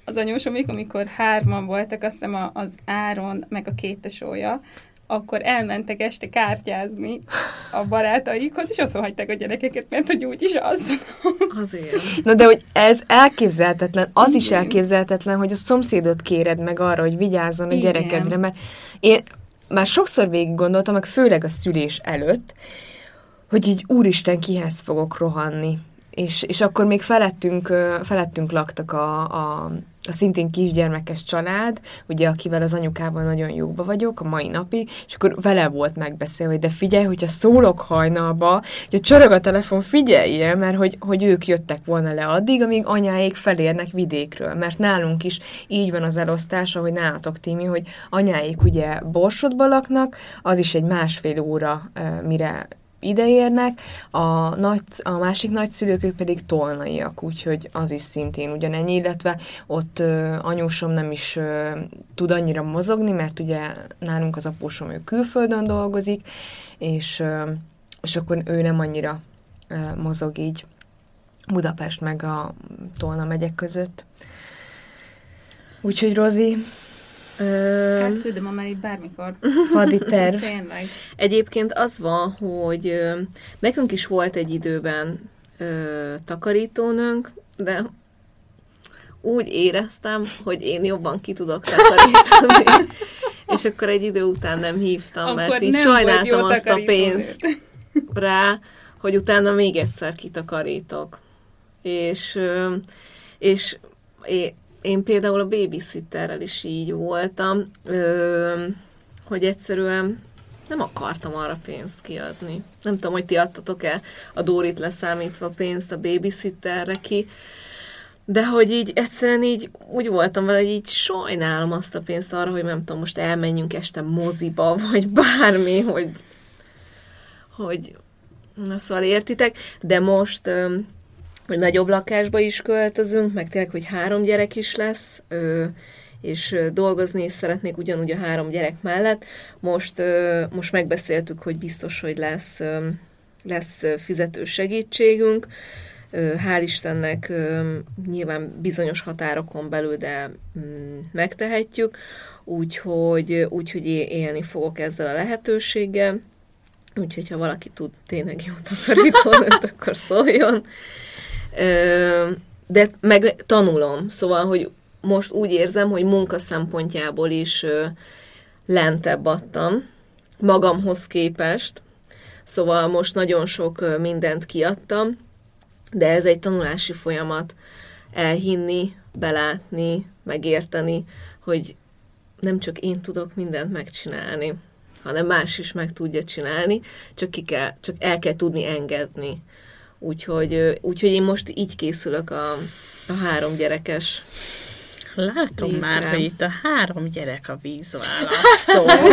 az anyósomik, amikor hárman voltak, azt hiszem az Áron, meg a két tesója, akkor elmentek este kártyázni a barátaikhoz, és azon hagyták a gyerekeket, mert hogy úgyis az. Azért. Na de hogy ez elképzelhetetlen, az igen. is elképzelhetetlen, hogy a szomszédot kéred meg arra, hogy vigyázzon a igen. gyerekedre, mert én már sokszor végig gondoltam, meg főleg a szülés előtt, hogy így úristen, kihez fogok rohanni. És, és akkor még felettünk, felettünk laktak a, a, a szintén kisgyermekes család, ugye, akivel az anyukával nagyon jóba vagyok a mai napig, és akkor vele volt megbeszélve, hogy de figyelj, hogyha szólok hajnalba, hogyha csörög a telefon, figyeljél, mert hogy, hogy ők jöttek volna le addig, amíg anyáik felérnek vidékről, mert nálunk is így van az elosztása, hogy nálatok, Timi, hogy anyáik ugye Borsodba laknak, az is egy másfél óra, mire ideérnek, a, nagy, a másik nagyszülők, ők pedig tolnaiak, úgyhogy az is szintén ugyanennyi, illetve ott ö, anyósom nem is ö, tud annyira mozogni, mert ugye nálunk az apósom, ő külföldön dolgozik, és, ö, és akkor ő nem annyira ö, mozog így Budapest meg a Tolna megyek között. Úgyhogy Rozi... Hát küldöm a mellét bármikor. Hadi terv. Egyébként az van, hogy ö, nekünk is volt egy időben ö, takarítónőnk, de úgy éreztem, hogy én jobban ki tudok takarítani. És akkor egy idő után nem hívtam, akkor mert így sajnáltam azt a pénzt rá, hogy utána még egyszer kitakarítok. És, ö, és é, Én például a babysitterrel is így voltam, hogy egyszerűen nem akartam arra pénzt kiadni. Nem tudom, hogy ti adtatok-e a Dórit leszámítva pénzt a babysitterre ki, de hogy így egyszerűen így úgy voltam vele, hogy így sajnálom azt a pénzt arra, hogy nem tudom, most elmenjünk este moziba, vagy bármi, hogy... hogy na szóval értitek, de most... hogy nagyobb lakásba is költözünk, meg tényleg, hogy három gyerek is lesz, és dolgozni is szeretnék ugyanúgy a három gyerek mellett. Most, most megbeszéltük, hogy biztos, hogy lesz, lesz fizető segítségünk. Hál' Istennek nyilván bizonyos határokon belül, de megtehetjük, úgyhogy, úgyhogy élni fogok ezzel a lehetőséggel. Úgyhogy, ha valaki tud tényleg jó takarítónőt, akkor szóljon. De meg tanulom, szóval, hogy most úgy érzem, hogy munka szempontjából is lentebb adtam magamhoz képest, szóval most nagyon sok mindent kiadtam, de ez egy tanulási folyamat, elhinni, belátni, megérteni, hogy nem csak én tudok mindent megcsinálni, hanem más is meg tudja csinálni, csak, ki kell, csak el kell tudni engedni. Úgyhogy, úgyhogy én most így készülök a, a három gyerekes. Látom létre. Már, hogy itt a három gyerek a vízválasztó.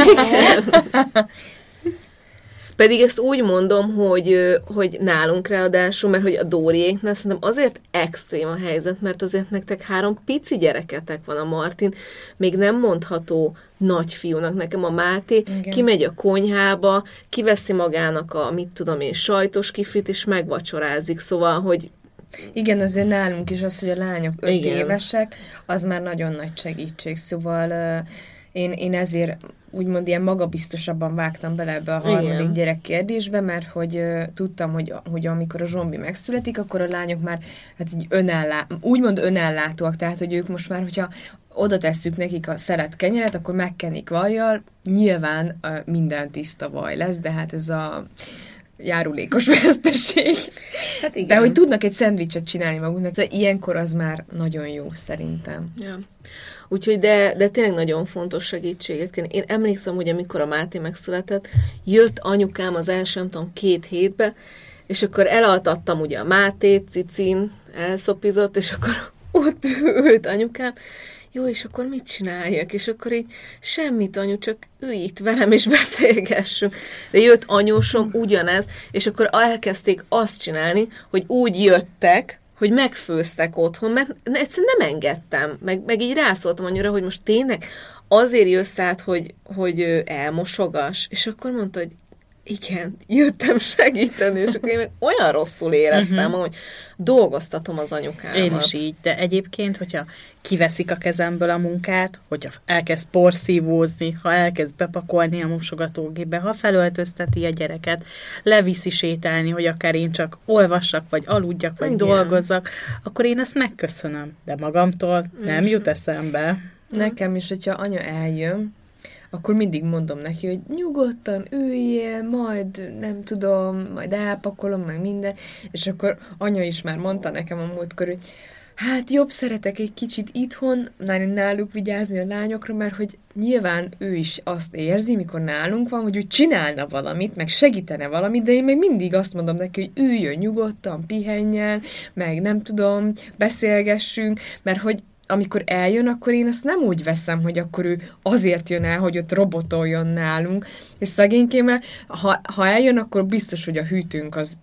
Pedig ezt úgy mondom, hogy, hogy nálunk ráadásul, mert hogy a Dóriéknál szerintem azért extrém a helyzet, mert azért nektek három pici gyereketek van, a Martin még nem mondható nagyfiúnak, nekem a Máté igen. kimegy a konyhába, kiveszi magának a, mit tudom én, sajtos kiflit, és megvacsorázik, szóval, hogy... Igen, azért nálunk is az, hogy a lányok öt igen. évesek, az már nagyon nagy segítség, szóval... Én, én ezért úgymond ilyen magabiztosabban vágtam bele ebbe a harmadik Igen. gyerek kérdésbe, mert hogy uh, tudtam, hogy, hogy amikor a zombi megszületik, akkor a lányok már hát így önellá, úgymond önellátóak, tehát hogy ők most már, hogyha oda tesszük nekik a szeret kenyeret, akkor megkenik vajjal, nyilván uh, minden tiszta vaj lesz, de hát ez a járulékos veszteség. Hát igen. De hogy tudnak egy szendvicset csinálni magunknak, de ilyenkor az már nagyon jó szerintem. Ja. Úgyhogy, de, de tényleg nagyon fontos segítséget kérni. Én emlékszem, hogy amikor a Máté megszületett, jött anyukám az első, nem tudom, két hétbe, és akkor elaltattam ugye a Mátét, cicin, elszopizott, és akkor ott ült anyukám, jó, és akkor mit csináljak? És akkor így, semmit anyu, csak ülj itt velem, és beszélgessünk. De jött anyósom, ugyanez, és akkor elkezdték azt csinálni, hogy úgy jöttek, hogy megfőztek otthon, mert egyszerűen nem engedtem, meg, meg így rászóltam anyura, hogy most tényleg azért jössz át, hogy, hogy elmosogass, és akkor mondta, hogy igen, jöttem segíteni, és én olyan rosszul éreztem, hogy dolgoztatom az anyukámat. Én is így, de egyébként, hogyha kiveszik a kezemből a munkát, hogyha elkezd porszívózni, ha elkezd bepakolni a mosogatógépbe, ha felöltözteti a gyereket, leviszi sétálni, hogy akár én csak olvassak, vagy aludjak, vagy igen. dolgozzak, akkor én ezt megköszönöm, de magamtól nem jut eszembe. Nekem is, hogyha anya eljön, akkor mindig mondom neki, hogy nyugodtan üljél, majd nem tudom, majd elpakolom, meg minden. És akkor anya is már mondta nekem a múltkor, hogy hát jobb szeretek egy kicsit itthon náluk vigyázni a lányokra, mert hogy nyilván ő is azt érzi, mikor nálunk van, hogy úgy csinálna valamit, meg segítene valamit, de én még mindig azt mondom neki, hogy üljön nyugodtan, pihenjen, meg nem tudom, beszélgessünk, mert hogy amikor eljön, akkor én azt nem úgy veszem, hogy akkor ő azért jön el, hogy ott robotoljon nálunk, és szegénykémmel, ha, ha eljön, akkor biztos, hogy a hűtőnk az,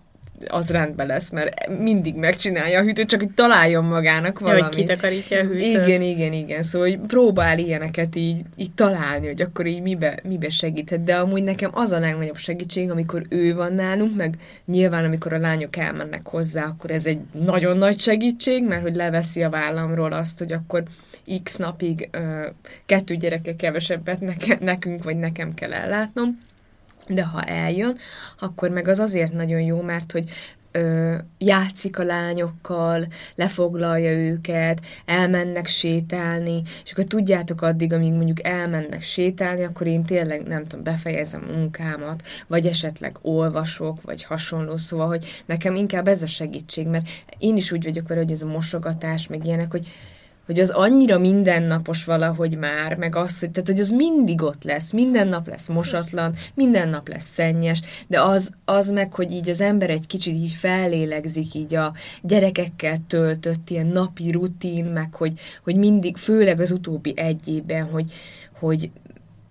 az rendben lesz, mert mindig megcsinálja a hűtőt, csak hogy találjon magának valamit. Ja, hogy kitakarítja a hűtőt. Igen, igen, igen. Szóval hogy próbál ilyeneket így, így találni, hogy akkor így mibe, mibe segíthet, de amúgy nekem az a legnagyobb segítség, amikor ő van nálunk, meg nyilván amikor a lányok elmennek hozzá, akkor ez egy nagyon nagy segítség, mert hogy leveszi a vállamról azt, hogy akkor x napig ö, kettő gyerekkel kevesebbet neke, nekünk, vagy nekem kell ellátnom. De ha eljön, akkor meg az azért nagyon jó, mert hogy ö, játszik a lányokkal, lefoglalja őket, elmennek sétálni, és akkor tudjátok addig, amíg mondjuk elmennek sétálni, akkor én tényleg, nem tudom, befejezem a munkámat, vagy esetleg olvasok, vagy hasonló, szóval, hogy nekem inkább ez a segítség, mert én is úgy vagyok vele, hogy ez a mosogatás, meg ilyenek, hogy hogy az annyira mindennapos valahogy már, meg az, hogy, tehát, hogy az mindig ott lesz, minden nap lesz mosatlan, minden nap lesz szennyes, de az, az meg, hogy így az ember egy kicsit így fellélegzik így a gyerekekkel töltött ilyen napi rutin, meg hogy, hogy mindig, főleg az utóbbi egy évben, hogy, hogy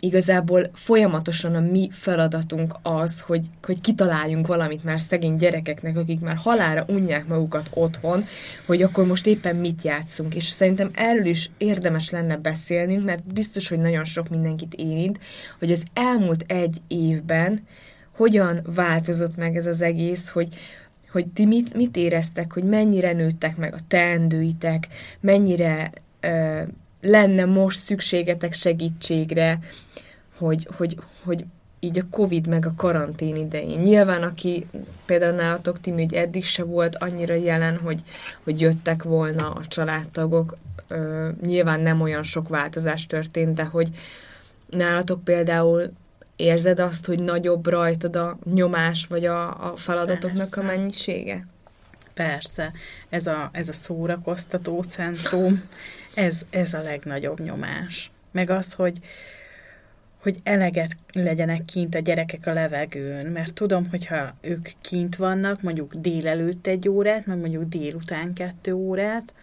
igazából folyamatosan a mi feladatunk az, hogy, hogy kitaláljunk valamit már szegény gyerekeknek, akik már halálra unják magukat otthon, hogy akkor most éppen mit játszunk. És szerintem erről is érdemes lenne beszélnünk, mert biztos, hogy nagyon sok mindenkit érint, hogy az elmúlt egy évben hogyan változott meg ez az egész, hogy hogy ti mit, mit éreztek, hogy mennyire nőttek meg a teendőitek, mennyire... Ö, lenne most szükségetek segítségre, hogy, hogy, hogy így a Covid meg a karantén idején. Nyilván, aki például nálatok, Timi, hogy eddig se volt annyira jelen, hogy, hogy jöttek volna a családtagok, Ö, nyilván nem olyan sok változás történt, de hogy nálatok például érzed azt, hogy nagyobb rajtad a nyomás, vagy a, a feladatoknak Persze. a mennyisége? Persze. Ez a, ez a szórakoztató centrum, Ez, ez a legnagyobb nyomás. Meg az, hogy, hogy eleget legyenek kint a gyerekek a levegőn, mert tudom, hogyha ők kint vannak, mondjuk délelőtt egy órát, meg mondjuk délután kettő órát,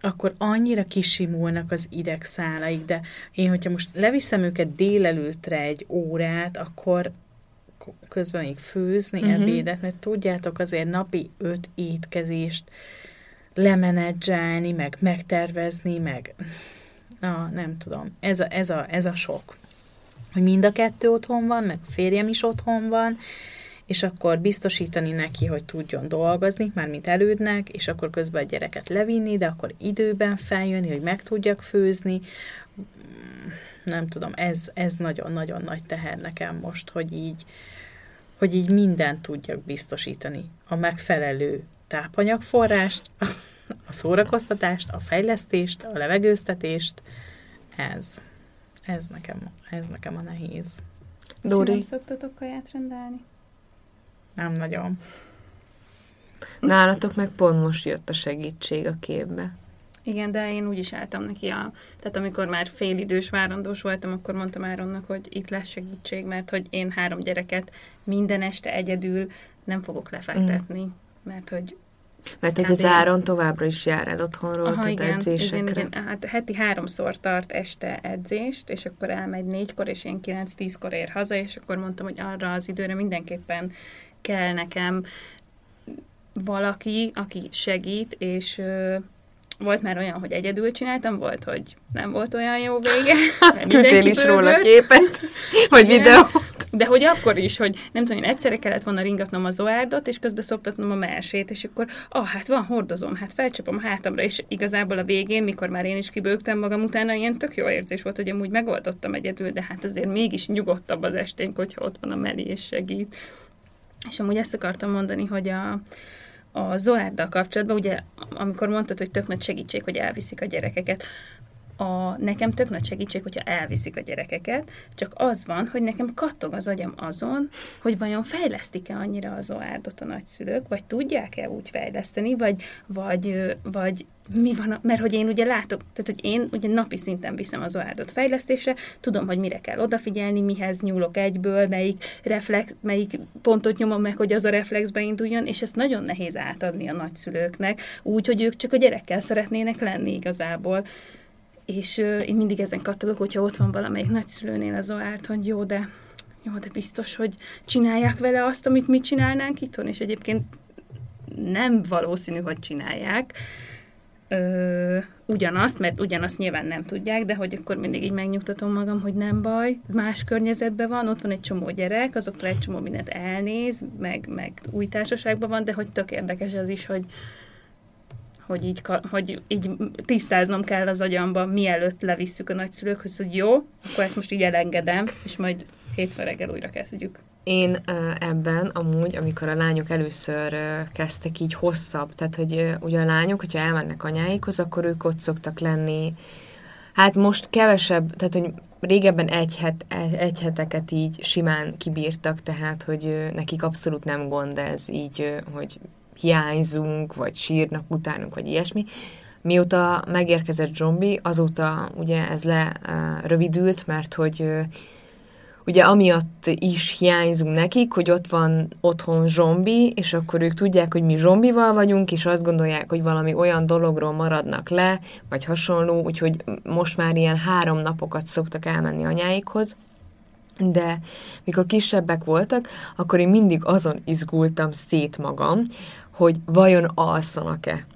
akkor annyira kisimulnak az idegszálaik, de én, hogyha most leviszem őket délelőtre egy órát, akkor közben még főzni, uh-huh. ebédet, mert tudjátok, azért napi öt étkezést lemenedzselni, meg megtervezni, meg na, nem tudom, ez a, ez, a, ez a sok. Hogy mind a kettő otthon van, meg férjem is otthon van, és akkor biztosítani neki, hogy tudjon dolgozni, mármint elődnek, és akkor közben a gyereket levinni, de akkor időben feljönni, hogy meg tudjak főzni. nem tudom, ez, ez nagyon-nagyon nagy teher nekem most, hogy így, hogy így mindent tudjak biztosítani. A megfelelő tápanyagforrást, a szórakoztatást, a fejlesztést, a levegőztetést, ez. Ez nekem, ez nekem a nehéz. Dóri. És nem szoktatok kaját rendelni? Nem nagyon. Nálatok meg pont most jött a segítség a képbe. Igen, de én úgy is álltam neki a... Tehát amikor már félidős várandós voltam, akkor mondtam Áronnak, hogy itt lesz segítség, mert hogy én három gyereket minden este egyedül nem fogok lefektetni, mm. mert hogy... Mert hogy az Áron továbbra is jár el otthonról, aha, tehát igen, edzésekre. Igen, igen. Hát heti háromszor tart este edzést, és akkor elmegy négykor, és én kilenc-tízkor ér haza, és akkor mondtam, hogy arra az időre mindenképpen kell nekem valaki, aki segít, és... Volt már olyan, hogy egyedül csináltam, volt, hogy nem volt olyan jó vége. Küldtél is róla képet, vagy videót. De hogy akkor is, hogy nem tudom, én egyszerre kellett volna ringatnom a Zoárdot, és közben szoptatnom a Melsét, és akkor, ah, hát van, hordozom, hát felcsapom hátamra, és igazából a végén, mikor már én is kibőgtem magam utána, ilyen tök jó érzés volt, hogy amúgy megoldottam egyedül, de hát azért mégis nyugodtabb az esténk, hogyha ott van a Meli és segít. És amúgy ezt akartam mondani, hogy a... A Zoárddal kapcsolatban, ugye, amikor mondtad, hogy tök nagy segítség, hogy elviszik a gyerekeket, a, nekem tök nagy segítség, hogyha elviszik a gyerekeket, csak az van, hogy nekem kattog az agyam azon, hogy vajon fejlesztik-e annyira a Zoárdot a nagyszülők, vagy tudják-e úgy fejleszteni, vagy, vagy, vagy mi van, a, mert hogy én ugye látok, tehát hogy én ugye napi szinten viszem a Zoárdot fejlesztésre, tudom, hogy mire kell odafigyelni, mihez nyúlok egyből, melyik, reflex, melyik pontot nyomom meg, hogy az a reflexbe induljon, és ezt nagyon nehéz átadni a nagyszülőknek, úgy, hogy ők csak a gyerekkel szeretnének lenni igazából. És euh, én mindig ezen kattogok, hogyha ott van valamelyik nagyszülőnél az Zoárt, hogy jó de, jó, de biztos, hogy csinálják vele azt, amit mi csinálnánk itthon, és egyébként nem valószínű, hogy csinálják Ö, ugyanazt, mert ugyanazt nyilván nem tudják, de hogy akkor mindig így megnyugtatom magam, hogy nem baj, más környezetben van, ott van egy csomó gyerek, azoktól egy csomó mindent elnéz, meg, meg új társaságban van, de hogy tök érdekes az is, hogy Hogy így, hogy így tisztáznom kell az agyamba, mielőtt levisszük a nagyszülőkhöz, hogy jó, akkor ezt most így elengedem, és majd hétfő reggel újra kezdjük. Én ebben amúgy, amikor a lányok először kezdtek így hosszabb, tehát hogy ugye a lányok, hogyha elmennek anyáikhoz, akkor ők ott szoktak lenni, hát most kevesebb, tehát hogy régebben egy, het, egy heteket így simán kibírtak, tehát hogy nekik abszolút nem gond ez így, hogy... hiányzunk, vagy sírnak utánunk, vagy ilyesmi. Mióta megérkezett Zsombi, azóta ugye ez lerövidült, mert hogy ugye amiatt is hiányzunk nekik, hogy ott van otthon Zsombi, és akkor ők tudják, hogy mi Zsombival vagyunk, és azt gondolják, hogy valami olyan dologról maradnak le, vagy hasonló, úgyhogy most már ilyen három napokat szoktak elmenni anyáikhoz. De mikor kisebbek voltak, akkor én mindig azon izgultam szét magam, hogy vajon alszanak-e.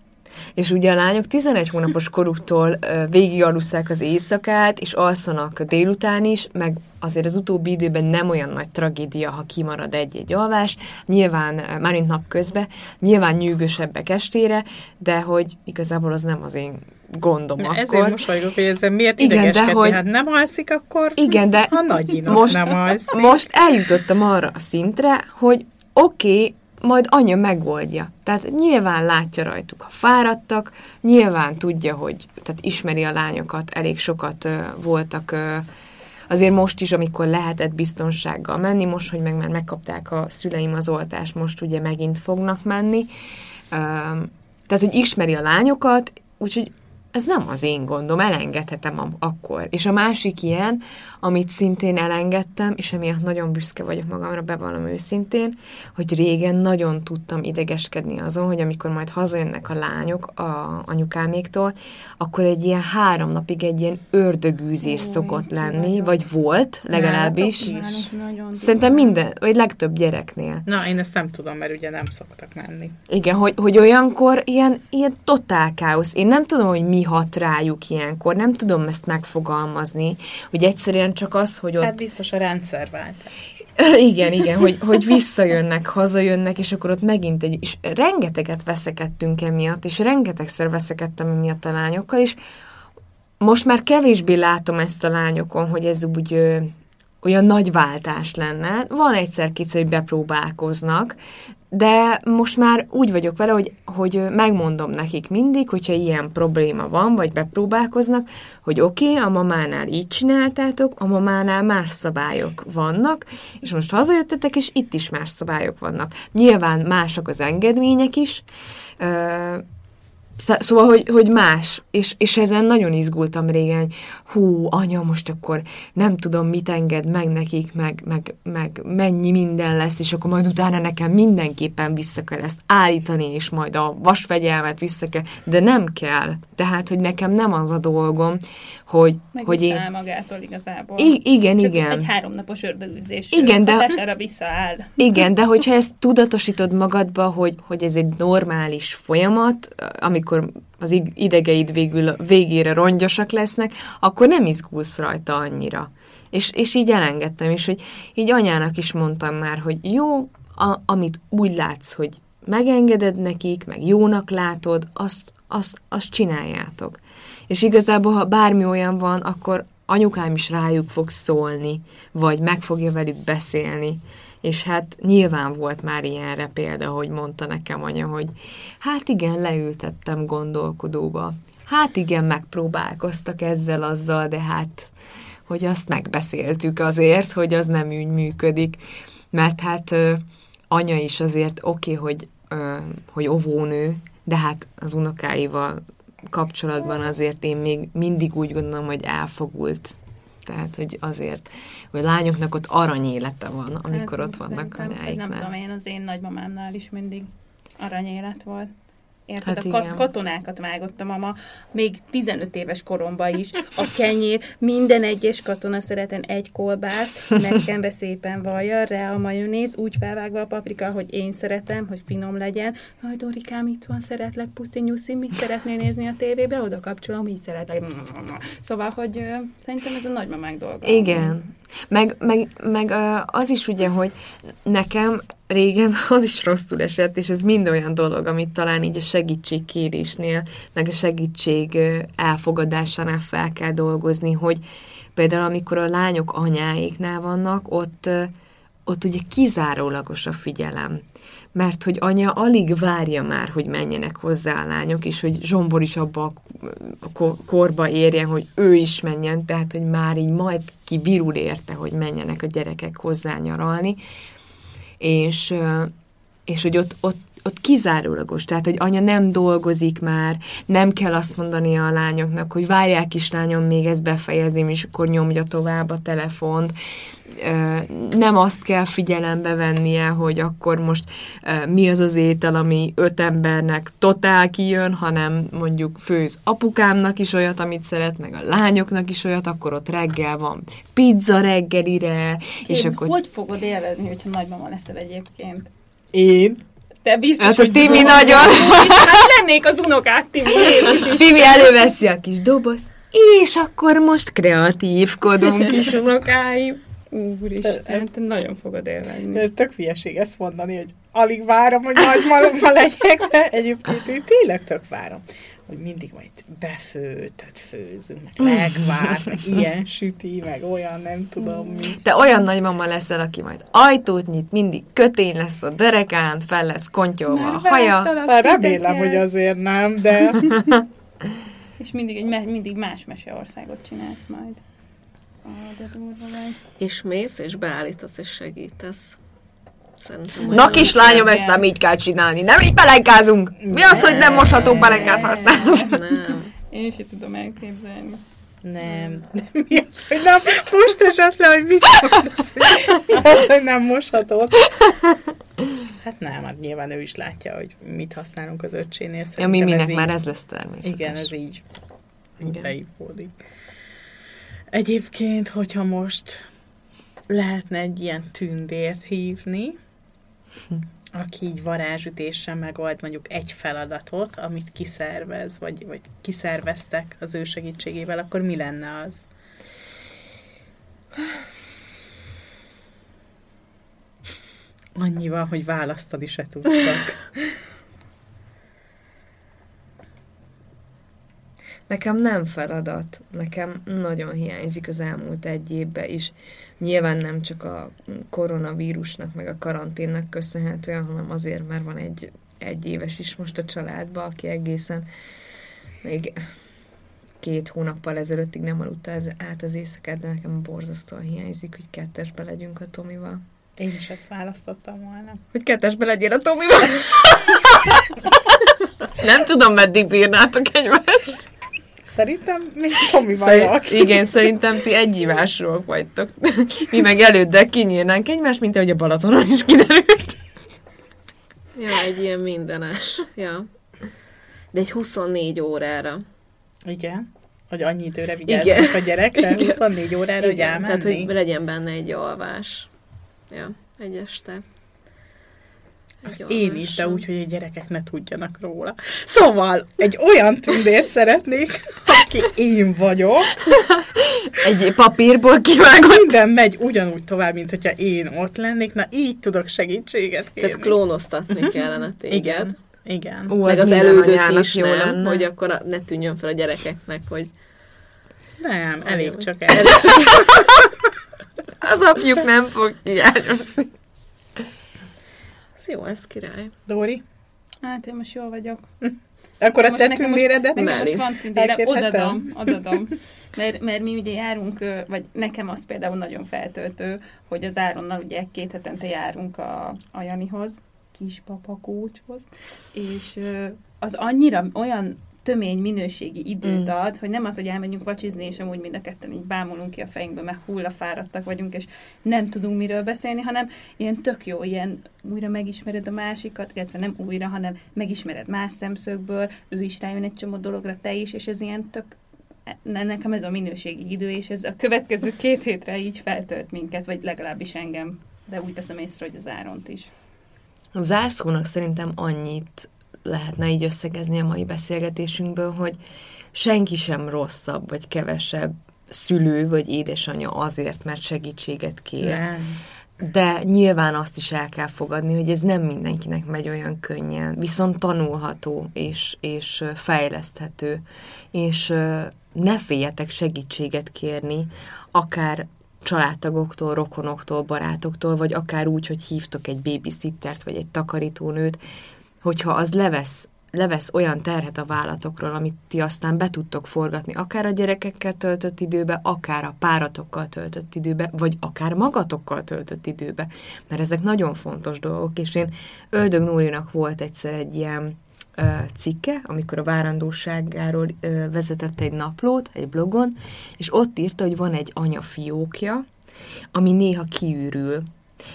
És ugye a lányok tizenegy hónapos koruktól végig alusszák az éjszakát, és alszanak délután is, meg azért az utóbbi időben nem olyan nagy tragédia, ha kimarad egy-egy alvás, nyilván, mármint napközben, nyilván nyűgösebbek estére, de hogy igazából az nem az én gondom de akkor. Ezért mosolygok, hogy ezzel miért idegeskedni? Hát nem alszik, akkor igen, de a nagyinak most, nem alszik. Most eljutottam arra a szintre, hogy oké, okay, majd anya megoldja. Tehát nyilván látja rajtuk, ha fáradtak, nyilván tudja, hogy tehát ismeri a lányokat, elég sokat ö, voltak ö, azért most is, amikor lehetett biztonsággal menni, most, hogy meg már megkapták a szüleim az oltást, most ugye megint fognak menni. Ö, tehát, hogy ismeri a lányokat, úgyhogy ez nem az én gondom, elengedhetem akkor. És a másik ilyen, amit szintén elengedtem, és emiatt nagyon büszke vagyok magamra, bevallom őszintén, hogy régen nagyon tudtam idegeskedni azon, hogy amikor majd hazajönnek a lányok a anyukáméktól, akkor egy ilyen három napig egy ilyen ördögűzés szokott lenni, vagy volt legalábbis. Szerintem minden, vagy legtöbb gyereknél. Na, én ezt nem tudom, mert ugye nem szoktak menni. Igen, hogy, hogy olyankor ilyen, ilyen totál káosz. Én nem tudom, hogy mi hat rájuk ilyenkor. Nem tudom ezt megfogalmazni, hogy egyszerűen csak az, hogy ott... Hát biztos a rendszerváltás. Igen, igen, hogy, hogy visszajönnek, hazajönnek, és akkor ott megint egy... És rengeteget veszekedtünk emiatt, és rengetegszer veszekedtem emiatt a lányokkal, és most már kevésbé látom ezt a lányokon, hogy ez úgy ö, olyan nagy váltás lenne. Van egyszer-kétszer, hogy bepróbálkoznak, de most már úgy vagyok vele, hogy, hogy megmondom nekik mindig, hogyha ilyen probléma van, vagy bepróbálkoznak, hogy oké, okay, a mamánál így csináltátok, a mamánál más szabályok vannak, és most hazajöttetek, és itt is más szabályok vannak. Nyilván mások az engedmények is, szóval, hogy, hogy más, és, és ezen nagyon izgultam régen, hú, anya, most akkor nem tudom, mit enged meg nekik, meg, meg, meg mennyi minden lesz, és akkor majd utána nekem mindenképpen vissza kell ezt állítani, és majd a vasfegyelmet vissza kell, de nem kell. Tehát, hogy nekem nem az a dolgom, hogy... hogy én magától igazából. I- igen, Csak igen. Egy háromnapos ördögüzés hatására visszaáll. Igen, de hogyha ezt tudatosítod magadba, hogy, hogy ez egy normális folyamat, amikor akkor az idegeid végül végére rongyosak lesznek, akkor nem izgulsz rajta annyira. És, és így elengedtem, és hogy így anyának is mondtam már, hogy jó, a, amit úgy látsz, hogy megengeded nekik, meg jónak látod, azt, azt, azt csináljátok. És igazából, ha bármi olyan van, akkor anyukám is rájuk fog szólni, vagy meg fogja velük beszélni. És hát nyilván volt már ilyenre példa, hogy mondta nekem anya, hogy hát igen, leültettem gondolkodóba. Hát igen, megpróbálkoztak ezzel, azzal, de hát, hogy azt megbeszéltük azért, hogy az nem úgy működik. Mert hát ö, anya is azért oké, okay, hogy, ö, hogy óvónő, de hát az unokáival kapcsolatban azért én még mindig úgy gondolom, hogy elfogult. Tehát, hogy azért, hogy lányoknak ott arany élete van, amikor hát, ott vannak anyáiknál. Nem tudom, én az én nagymamámnál is mindig arany élet volt. Érted? Hát a igen. Katonákat vágott a mama, még tizenöt éves koromban is. A kenyér, minden egyes katona szereten egy kolbász, megkenve szépen vajjal, rá a majonéz, úgy felvágva a paprika, hogy én szeretem, hogy finom legyen. Majd Dorikám, itt van, szeretlek, puszi, nyuszi, mit szeretnél nézni a tévébe? Oda kapcsolom, így szeretlek. Szóval, hogy ö, szerintem ez a nagymamák dolga. Igen. Meg, meg, meg az is ugye, hogy nekem régen az is rosszul esett, és ez mind olyan dolog, amit talán így a segítségkérésnél, meg a segítség elfogadásánál fel kell dolgozni, hogy például amikor a lányok anyáiknál vannak, ott, ott ugye kizárólagos a figyelem. Mert hogy anya alig várja már, hogy menjenek hozzá a lányok, és hogy Zsombor is abba a korba érjen, hogy ő is menjen, tehát hogy már így majd kivirul érte, hogy menjenek a gyerekek hozzá nyaralni, és, és hogy ott, ott, ott kizárólagos, tehát hogy anya nem dolgozik már, nem kell azt mondani a lányoknak, hogy várják kislányom, még ezt befejezem, és akkor nyomja tovább a telefont, nem azt kell figyelembe vennie, hogy akkor most mi az az étel, ami öt embernek totál kijön, hanem mondjuk főz apukámnak is olyat, amit szeret, meg a lányoknak is olyat, akkor ott reggel van pizza reggelire, Én, és akkor... Hogy fogod élvezni, hogyha nagymama leszel egyébként? Én? Te biztos, hát a hogy Timi nagyon... És hát lennék az unokát, Timi. Timi előveszi a kis dobozt, és akkor most kreatívkodunk, kis unokáim. Úristen, ez, te nagyon fogod élni. Ez tök hülyeség ezt mondani, hogy alig várom, hogy nagymama legyek, de egyébként én tényleg tök várom, hogy mindig majd befőtet főzünk, meg megvárt, meg ilyen süti, meg olyan, nem tudom mi. Te olyan nagymama leszel, aki majd ajtót nyit, mindig kötény lesz a derekán, fel lesz kontyolva a haja. Remélem, hogy azért nem, de... És mindig, egy, mindig más meseországot csinálsz majd. És mész, és beállítasz, és segítesz. Szerintem na kislányom, ezt nem így kell csinálni. Nem így pelenkázunk. Mi az, hogy nem mosható pelenkát használsz? Nem. Én sem tudom elképzelni. Nem. Mi az, hogy nem? Most esett le, hogy mit mondasz? Mi az, hogy nem mosható? Hát nem, hát nyilván ő is látja, hogy mit használunk az öccsénél. Ja, mi minek ez már így... ez lesz természetes. Igen, ez így. Így leívódik. Egyébként, hogyha most lehetne egy ilyen tündért hívni, aki így varázsütéssel megold mondjuk egy feladatot, amit kiszervez, vagy, vagy kiszerveztek az ő segítségével, akkor mi lenne az? Annyival, hogy választani se tudtak. Nekem nem feladat, nekem nagyon hiányzik az elmúlt egy évben is. Nyilván nem csak a koronavírusnak, meg a karanténnak köszönhetően, hanem azért, mert van egy egyéves is most a családban, aki egészen még két hónappal ezelőttig nem aludta át az éjszakát, de nekem borzasztóan hiányzik, hogy kettesbe legyünk a Tomival. Én is ezt választottam volna. Hogy kettesbe legyél a Tomival? Nem tudom, meddig bírnátok egymást. Szerintem még Tomi vagyok. Szer- igen, szerintem ti egyívásról vagytok. Mi meg előddel kinyírnánk egymást, mint ahogy a Balatonon is kiderült. Ja, egy ilyen mindenes. Ja. De egy huszonnégy órára. Igen. Hogy annyi időre vigyázzanak a gyerekre, huszonnégy órára, igen, hogy elmenni. Tehát, hogy legyen benne egy alvás. Ja, egy este. Egy én is, de úgy, hogy a gyerekek ne tudjanak róla. Szóval, egy olyan tündért szeretnék, aki én vagyok. Egy papírból kivágott. Minden megy ugyanúgy tovább, mint hogyha én ott lennék. Na, így tudok segítséget kérni. Tehát klónoztatni kellene téged. Igen. Igen. Ó, ez az elődök is, jó nem? Lenne. Hogy akkor ne tűnjön fel a gyerekeknek, hogy... Nem, elég csak el. Elég csak el. Az apjuk nem fog kiágyozni. Jó, ez király. Dóri? Hát én most jól vagyok. Akkor a te tündéredet? Most, most van tündére, odadom, odadom. Mert, mert mi ugye járunk, vagy nekem az például nagyon feltöltő, hogy az Áronnal ugye két hetente járunk a, a Janihoz, kispapakócshoz, és az annyira olyan tömény minőségi időt ad, hogy nem az, hogy elmegyünk vacsizni, és amúgy mind a ketten így bámulunk ki a fejünkből, mert hullafáradtak vagyunk, és nem tudunk miről beszélni, hanem ilyen tök jó, ilyen újra megismered a másikat, illetve nem újra, hanem megismered más szemszögből, ő is rájön egy csomó dologra, te is, és ez ilyen tök, nekem ez a minőségi idő, és ez a következő két hétre így feltölt minket, vagy legalábbis engem, de úgy teszem észre, hogy az Áront is. A zárszónak szerintem annyit lehetne így összegezni a mai beszélgetésünkből, hogy senki sem rosszabb, vagy kevesebb szülő, vagy édesanyja azért, mert segítséget kér. Nem. De nyilván azt is el kell fogadni, hogy ez nem mindenkinek megy olyan könnyen, viszont tanulható és, és fejleszthető, és ne féljetek segítséget kérni, akár családtagoktól, rokonoktól, barátoktól, vagy akár úgy, hogy hívtok egy babysittert, vagy egy takarítónőt, hogyha az levesz, levesz olyan terhet a vállatokról, amit ti aztán be tudtok forgatni, akár a gyerekekkel töltött időbe, akár a páratokkal töltött időbe, vagy akár magatokkal töltött időbe, mert ezek nagyon fontos dolgok, és én Ördög Nórinak volt egyszer egy ilyen ö, cikke, amikor a várandóságáról ö, vezetett egy naplót, egy blogon, és ott írta, hogy van egy anya-fiókja, ami néha kiürül,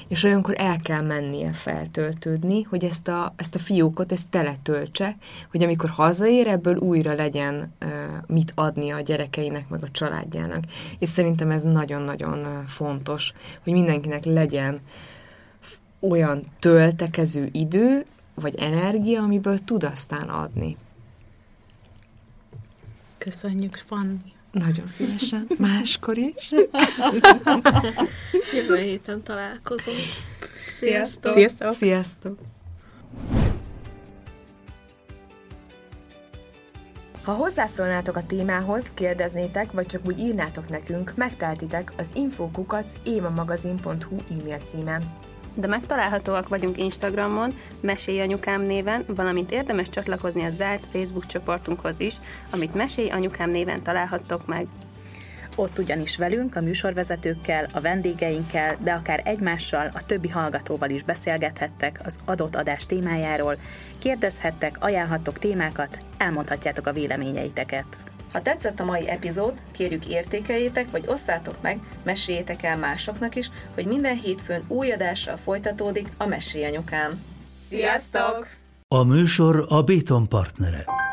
és olyankor el kell mennie feltöltődni, hogy ezt a, ezt a fiókot, ezt teletöltse, hogy amikor hazaér, ebből újra legyen uh, mit adni a gyerekeinek, meg a családjának. És szerintem ez nagyon-nagyon fontos, hogy mindenkinek legyen olyan töltekező idő, vagy energia, amiből tud aztán adni. Köszönjük, Fanni! Nagyon szívesen. Máskor is. Jövő héten találkozunk. Sziasztok! Sziasztok! Sziasztok! Ha hozzászólnátok a témához, kérdeznétek, vagy csak úgy írnátok nekünk, megtehetitek az infókukac évamagazin pont hu e-mail címen. De megtalálhatóak vagyunk Instagramon, Mesélj anyukám néven, valamint érdemes csatlakozni a zárt Facebook csoportunkhoz is, amit Mesélj anyukám néven találhattok meg. Ott ugyanis velünk, a műsorvezetőkkel, a vendégeinkkel, de akár egymással, a többi hallgatóval is beszélgethettek az adott adás témájáról, kérdezhettek, ajánlhattok témákat, elmondhatjátok a véleményeiteket. Ha tetszett a mai epizód, kérjük értékeljétek, vagy osszátok meg, meséljétek el másoknak is, hogy minden hétfőn új adással folytatódik a Mesélj anyukám. Sziasztok! A műsor a Béton partnere.